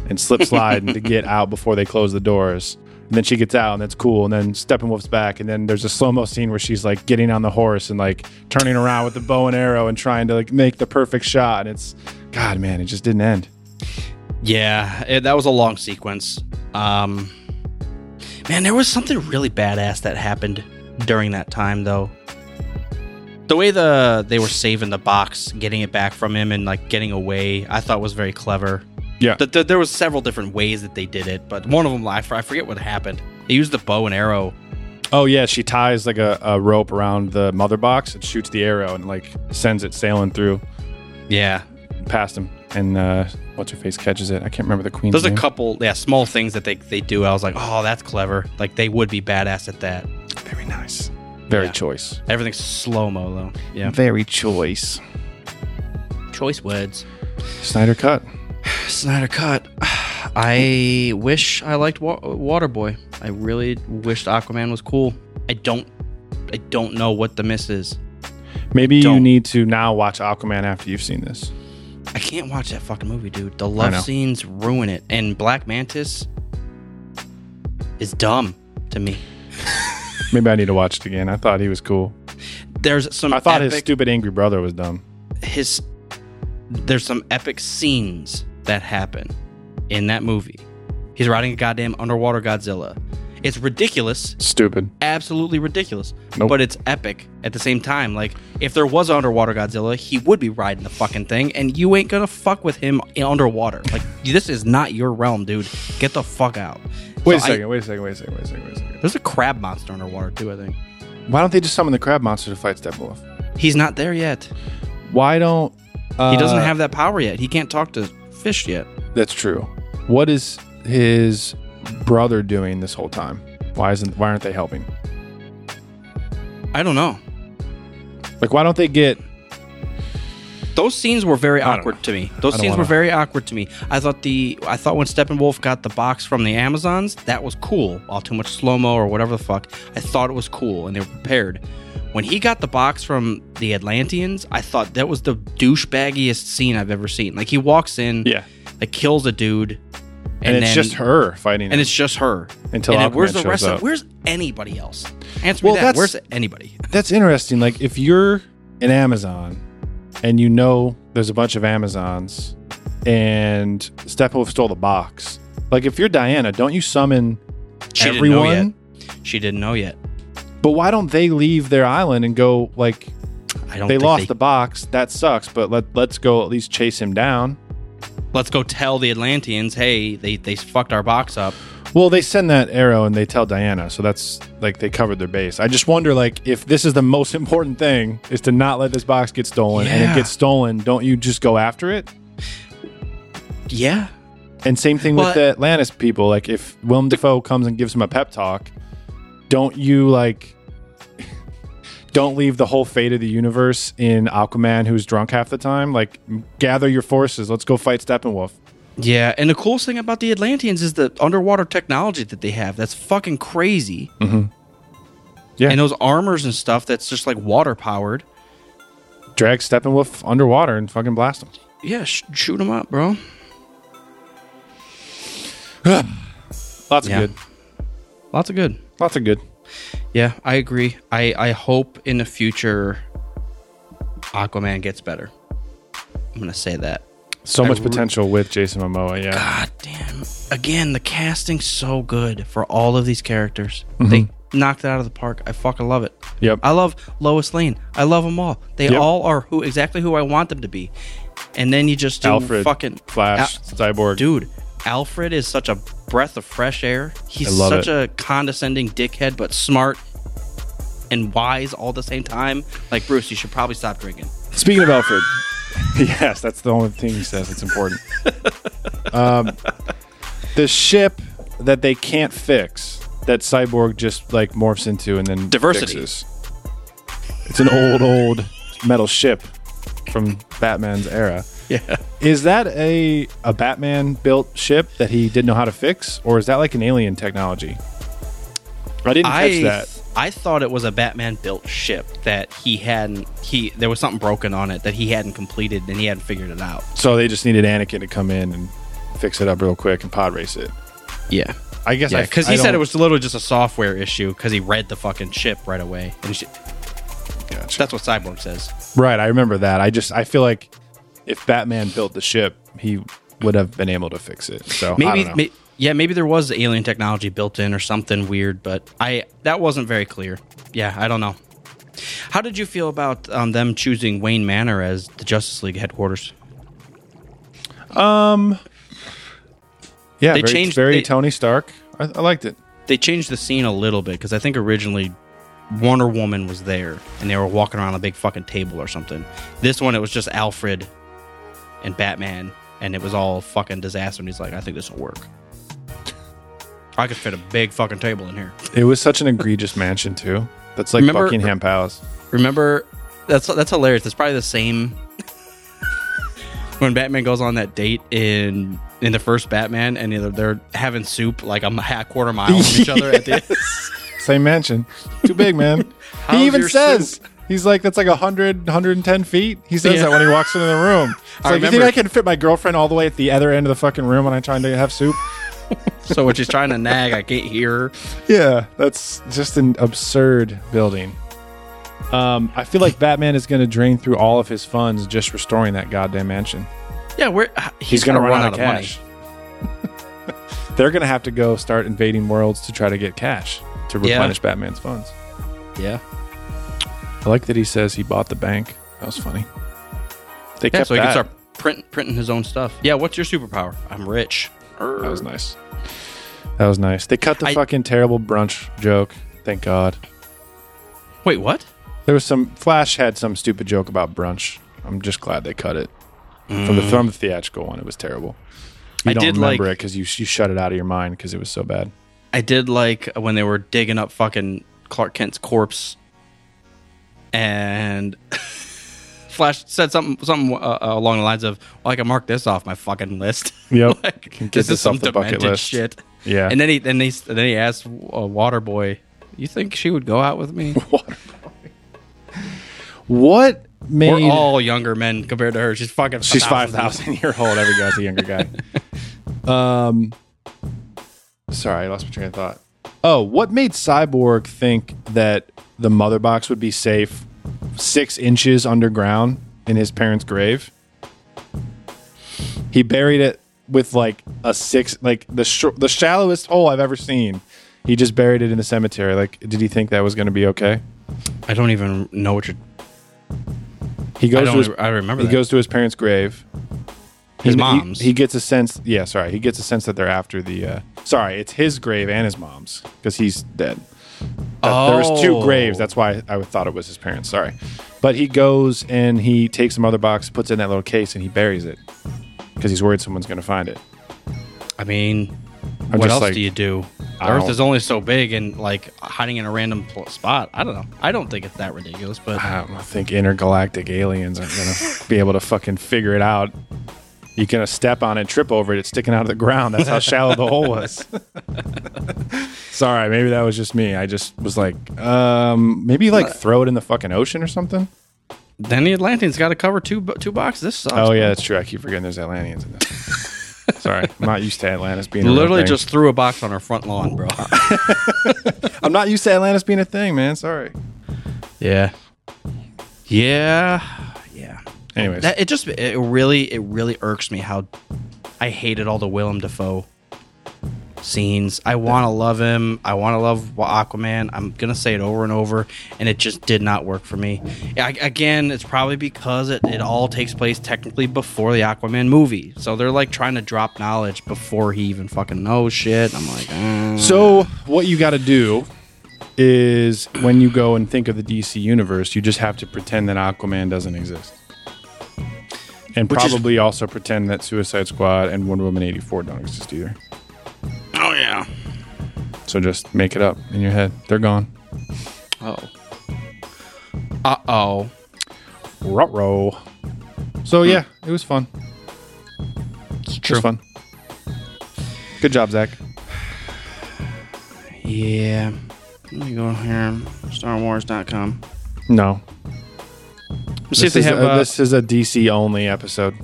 and slip sliding to get out before they close the doors. And then she gets out, and that's cool. And then Steppenwolf's back. And then there's a slow-mo scene where she's, like, getting on the horse and, like, turning around with the bow and arrow and trying to, like, make the perfect shot. And it's, God, man, it just didn't end. Yeah, it, that was a long sequence. Um, man, there was something really badass that happened during that time, though. The way the they were saving the box, getting it back from him and, like, getting away, I thought was very clever. Yeah, the, the, there was several different ways that they did it, but one of them, I, I forget what happened. They used the bow and arrow. Oh yeah, she ties like a, a rope around the mother box and shoots the arrow and like sends it sailing through. Yeah, past him, and uh, what's her face catches it. I can't remember the queen's There's name. There's a couple, yeah, small things that they they do. I was like, oh, that's clever. Like they would be badass at that. Very nice. Very yeah. choice. Everything's slow mo though. Yeah. Very choice. Choice words. Snyder Cut. Snyder Cut. I wish I liked Wa- Waterboy. I really wished Aquaman was cool. I don't I don't know what the miss is. Maybe you need to now watch Aquaman after you've seen this. I can't watch that fucking movie, dude. The love scenes ruin it. And Black Mantis is dumb to me. Maybe I need to watch it again. I thought he was cool. There's some I thought epic, his stupid angry brother was dumb. His There's some epic scenes that happen in that movie. He's riding a goddamn underwater Godzilla. It's ridiculous. Stupid. Absolutely ridiculous. Nope. But it's epic at the same time. Like, if there was an underwater Godzilla, he would be riding the fucking thing, and you ain't gonna fuck with him underwater. Like, this is not your realm, dude. Get the fuck out. Wait so a second, I, wait a second, wait a second, wait a second, wait a second. There's a crab monster underwater, too, I think. Why don't they just summon the crab monster to fight Steppenwolf? He's not there yet. Why don't... He doesn't uh, have that power yet. He can't talk to fish yet. That's true. What is his brother doing this whole time? Why isn't why aren't they helping? I don't know. Like, why don't they get? Those scenes were very awkward to me. Those scenes wanna... were very awkward to me. I thought the I thought when Steppenwolf got the box from the Amazons, that was cool. All too much slow-mo or whatever the fuck. I thought it was cool, and they were prepared. When he got the box from the Atlanteans, I thought that was the douchebaggiest scene I've ever seen. Like, he walks in, yeah, like kills a dude, and, and it's then, just her fighting, and him. It's just her until and Aquaman where's the shows rest up. Of, where's anybody else? Answer well, me that. Where's anybody? That's interesting. Like, if you're an Amazon and you know there's a bunch of Amazons, and Steppenwolf stole the box. Like, if you're Diana, don't you summon she everyone? Didn't know yet. She didn't know yet. But why don't they leave their island and go, like, I don't they lost they... the box. That sucks, but let, let's go at least chase him down. Let's go tell the Atlanteans, hey, they, they fucked our box up. Well, they send that arrow and they tell Diana. So that's, like, they covered their base. I just wonder, like, if this is the most important thing, is to not let this box get stolen. Yeah. And it gets stolen, don't you just go after it? Yeah. And same thing but, with the Atlantis people. Like, if Willem Dafoe comes and gives him a pep talk, don't you, like, don't leave the whole fate of the universe in Aquaman, who's drunk half the time? Like, gather your forces. Let's go fight Steppenwolf. Yeah, and the coolest thing about the Atlanteans is the underwater technology that they have. That's fucking crazy. Mm-hmm. Yeah, and those armors and stuff that's just, like, water powered. Drag Steppenwolf underwater and fucking blast him. Yeah, sh- shoot him up, bro. Lots yeah. of good. Lots of good. Lots of good. Yeah, I agree. I, I hope in the future Aquaman gets better. I'm gonna say that. So I much potential re- with Jason Momoa, yeah. God damn. Again, the casting's so good for all of these characters. Mm-hmm. They knocked it out of the park. I fucking love it. Yep. I love Lois Lane. I love them all. They yep. all are who exactly who I want them to be. And then you just do Alfred, fucking... Flash, Al- Cyborg. Dude, Alfred is such a breath of fresh air. He's such it. a condescending dickhead, but smart and wise all the same time. Like, Bruce, you should probably stop drinking. Speaking of Alfred... Yes, that's the only thing he says. It's important. Um, the ship that they can't fix, that Cyborg just, like, morphs into and then Diversity. fixes. It's an old, old metal ship from Batman's era. Yeah. Is that a, a Batman-built ship that he didn't know how to fix? Or is that, like, an alien technology? I didn't catch I, that. I thought it was a Batman-built ship that he hadn't... He There was something broken on it that he hadn't completed and he hadn't figured it out. So they just needed Anakin to come in and fix it up real quick and pod race it. Yeah. I guess yeah, I... Because he I said it was literally just a software issue because he read the fucking ship right away. And she, gotcha. That's what Cyborg says. Right, I remember that. I just... I feel like if Batman built the ship, he would have been able to fix it. So, maybe, I don't know. Maybe, Yeah, maybe there was alien technology built in or something weird, but I that wasn't very clear. Yeah, I don't know. How did you feel about um, them choosing Wayne Manor as the Justice League headquarters? Um, yeah, they very, changed very they, Tony Stark. I, I liked it. They changed the scene a little bit because I think originally Wonder Woman was there and they were walking around a big fucking table or something. This one, it was just Alfred and Batman, and it was all fucking disaster. And he's like, I think this will work. I could fit a big fucking table in here. It was such an egregious mansion, too. That's like remember, Buckingham Palace. Remember, that's that's hilarious. It's probably the same when Batman goes on that date in in the first Batman, and they're, they're having soup like a quarter mile from each other. Yes. At the same mansion. Too big, man. He even says... Soup? He's like, that's like one hundred, one hundred ten feet. He says yeah. that when he walks into the room. It's I like, remember. You think I can fit my girlfriend all the way at the other end of the fucking room when I'm trying to have soup? So when she's trying to nag, I can't hear her. Yeah, that's just an absurd building. Um, I feel like Batman is going to drain through all of his funds just restoring that goddamn mansion. Yeah, we're, he's, he's going to run, run out of cash. Money. They're going to have to go start invading worlds to try to get cash to replenish yeah. Batman's funds. Yeah. I like that he says he bought the bank. That was funny. They yeah, kept so he that. Can start print, printing his own stuff. Yeah, what's your superpower? I'm rich. Urgh. That was nice. That was nice. They cut the I, fucking terrible brunch joke. Thank God. Wait, what? There was some... Flash had some stupid joke about brunch. I'm just glad they cut it. Mm. From the from the theatrical one, it was terrible. You I don't did remember like, it because you, you shut it out of your mind because it was so bad. I did like when they were digging up fucking Clark Kent's corpse, and Flash said something something uh, along the lines of, well, I can mark this off my fucking list. Yep. Like, get this, this is some demented shit. Yeah. And then he then he, then he asked uh, Waterboy, you think she would go out with me? Waterboy. What made... We're all younger men compared to her. She's fucking... She's five thousand year old. Every guy's a younger guy. um, Sorry, I lost my train of thought. Oh, what made Cyborg think that the Mother Box would be safe six inches underground in his parents' grave? He buried it with like a six... Like the sh- the shallowest hole I've ever seen. He just buried it in the cemetery. Like, did he think that was going to be okay? I don't even know what you're... He goes. I, to his, I remember. He that. goes to his parents' grave. His he, mom's. He, he gets a sense. Yeah, sorry. He gets a sense that they're after the. Uh, sorry, it's his grave and his mom's because he's dead. That, oh. There was two graves. That's why I thought it was his parents. Sorry, but he goes and he takes the Mother Box, puts it in that little case, and he buries it because he's worried someone's going to find it. I mean, I'm what else like, do you do? The Earth is only so big, and like hiding in a random pl- spot. I don't know. I don't think it's that ridiculous, but I don't think intergalactic aliens aren't going to be able to fucking figure it out. You're going to step on it, trip over it, it's sticking out of the ground. That's how shallow the hole was. Sorry, maybe that was just me. I just was like, um, maybe like throw it in the fucking ocean or something. Then the Atlanteans got to cover two two boxes. This sucks. Oh yeah, that's true. I keep forgetting there's Atlanteans in this. Sorry, I'm not used to Atlantis being a thing. Literally just threw a box on our front lawn, bro. I'm not used to Atlantis being a thing, man. Sorry. Yeah. Yeah. Yeah. Anyways. That, it just, it really, it really irks me how I hated all the Willem Dafoe scenes. I want to love him. I want to love Aquaman. I'm going to say it over and over, and it just did not work for me. I, again, it's probably because it, it all takes place technically before the Aquaman movie. So they're like trying to drop knowledge before he even fucking knows shit. I'm like, mm. So what you got to do is when you go and think of the D C universe, you just have to pretend that Aquaman doesn't exist. And Which probably is- also pretend that Suicide Squad and Wonder Woman eighty-four don't exist either. Oh, yeah. So just make it up in your head. They're gone. Oh. Uh-oh. Ruh-roh. So, yeah, it was fun. It's true. It was fun. Good job, Zach. Yeah. Let me go here. Star Wars dot com. No. Let's see if they have a, a, this is a D C-only episode.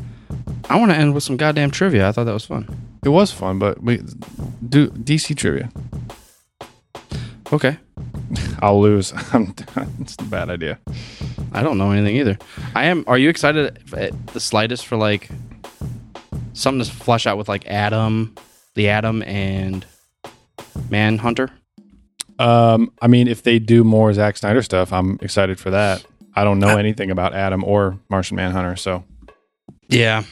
I want to end with some goddamn trivia. I thought that was fun. It was fun, but we do D C trivia. Okay. I'll lose. I'm done. It's a bad idea. I don't know anything either. I am. Are you excited at the slightest for like something to flesh out with like Adam, the Atom, and Manhunter? Um, I mean, if they do more Zack Snyder stuff, I'm excited for that. I don't know I, anything about Adam or Martian Manhunter, so yeah.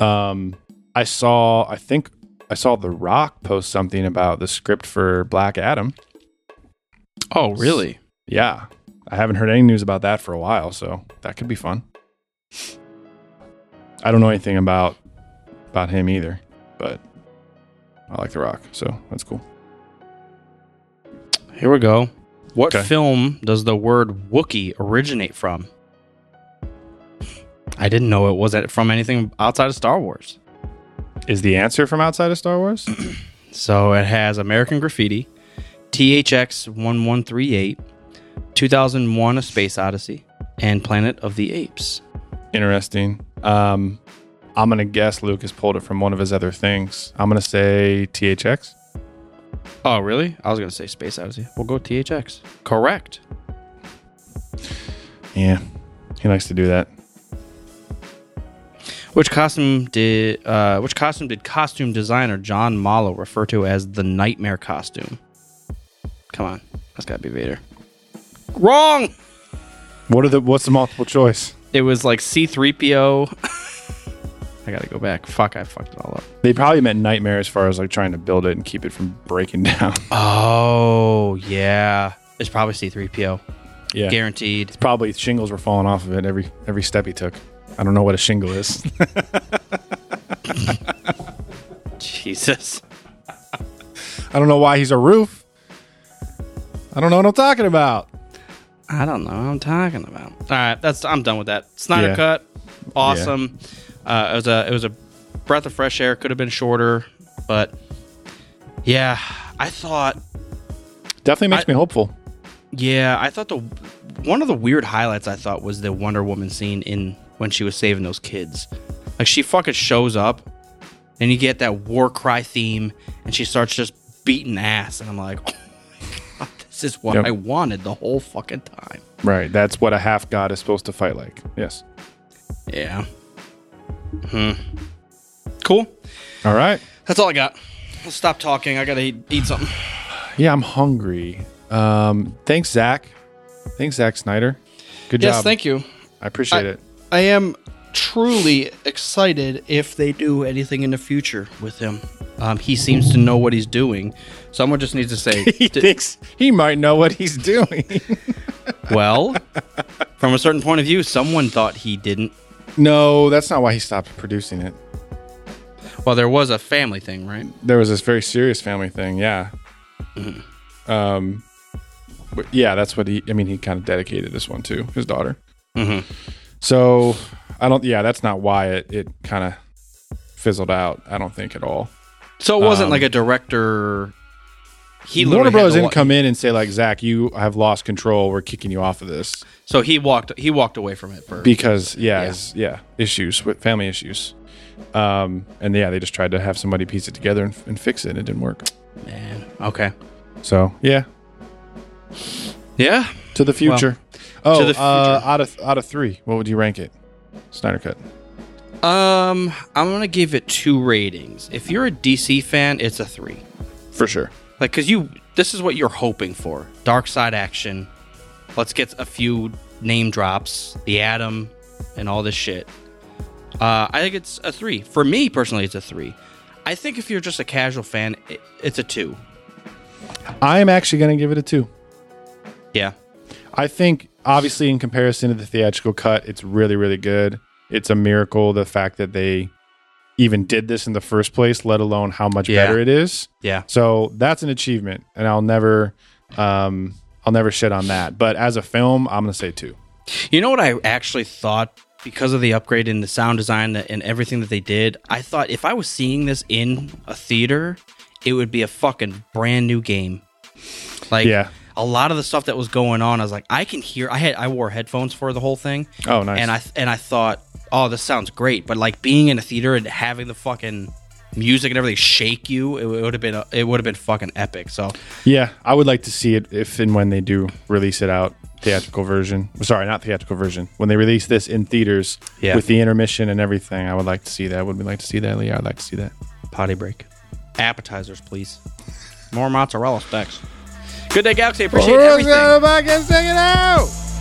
Um. I saw, I think, I saw The Rock post something about the script for Black Adam. Oh, really? Yeah. I haven't heard any news about that for a while, so that could be fun. I don't know anything about about him either, but I like The Rock, so that's cool. Here we go. What okay. film does the word Wookiee originate from? I didn't know it was from anything outside of Star Wars. Is the answer from outside of Star Wars? So it has American Graffiti, T H X one one three eight, two thousand one A Space Odyssey, and Planet of the Apes. Interesting. Um, I'm going to guess Lucas pulled it from one of his other things. I'm going to say T H X. Oh, really? I was going to say Space Odyssey. We'll go T H X. Correct. Yeah, he likes to do that. Which costume did uh, which costume did costume designer John Mallow refer to as the nightmare costume? Come on, that's got to be Vader. Wrong. What are the what's the multiple choice? It was like C three P O. I got to go back. Fuck, I fucked it all up. They probably meant nightmare as far as like trying to build it and keep it from breaking down. Oh yeah, it's probably C three P O. Yeah, guaranteed. It's probably shingles were falling off of it every every step he took. I don't know what a shingle is. Jesus. I don't know why he's a roof. I don't know what I'm talking about. I don't know what I'm talking about. All right, that's I'm done with that. Snyder yeah. Cut, awesome. Yeah. Uh, it was a it was a breath of fresh air. Could have been shorter, but yeah, I thought definitely makes I, me hopeful. Yeah, I thought the one of the weird highlights I thought was the Wonder Woman scene in when she was saving those kids. Like she fucking shows up, and you get that war cry theme, and she starts just beating ass, and I'm like, oh my God, this is what yep. I wanted the whole fucking time. Right, that's what a half god is supposed to fight like. Yes. Yeah. Hmm. Cool. All right. That's all I got. Let's stop talking. I gotta eat, eat something. Yeah, I'm hungry. Um, thanks, Zach. Thanks, Zack Snyder. Good yes, job. Yes, thank you. I appreciate I, it. I am truly excited if they do anything in the future with him. Um, he seems to know what he's doing. Someone just needs to say... he d- thinks he might know what he's doing. Well, from a certain point of view, someone thought he didn't. No, that's not why he stopped producing it. Well, there was a family thing, right? There was this very serious family thing, yeah. Mm-hmm. Um... But yeah, that's what he, I mean, he kind of dedicated this one to his daughter. Mm-hmm. So I don't, yeah, that's not why it, it kind of fizzled out. I don't think at all. So it wasn't um, like a director. He Warner Bros. Didn't wa- come in and say like, Zach, you have lost control. We're kicking you off of this. So he walked, he walked away from it for because yeah, yeah, his, yeah issues with family issues. Um, and yeah, they just tried to have somebody piece it together and, and fix it. And it didn't work. Man. Okay. So yeah. Yeah, to the future. Well, oh, to the future. Uh, out of out of three, what would you rank it? Snyder Cut. Um, I'm gonna give it two ratings. If you're a D C fan, it's a three, for sure. Like, cause you, this is what you're hoping for: dark side action. Let's get a few name drops, the Atom, and all this shit. Uh, I think it's a three for me personally. It's a three. I think if you're just a casual fan, it, it's a two. I am actually gonna give it a two. Yeah. I think, obviously, in comparison to the theatrical cut, it's really, really good. It's a miracle, the fact that they even did this in the first place, let alone how much yeah. better it is. Yeah. So that's an achievement, and I'll never um, I'll never shit on that. But as a film, I'm going to say two. You know what I actually thought, because of the upgrade in the sound design and everything that they did, I thought if I was seeing this in a theater, it would be a fucking brand new game. Like, yeah. A lot of the stuff that was going on, I was like, I can hear. I had I wore headphones for the whole thing. Oh, nice. And I and I thought, oh, this sounds great. But like being in a theater and having the fucking music and everything shake you, it would have been a, it would have been fucking epic. So yeah, I would like to see it if and when they do release it out, theatrical version. Sorry, not theatrical version. When they release this in theaters yeah. with the intermission and everything, I would like to see that. Would we like to see that, Leah? I'd like to see that. Potty break. Appetizers, please. More mozzarella sticks. Good day, Galaxy. Appreciate everything. Let's go back and sing it out.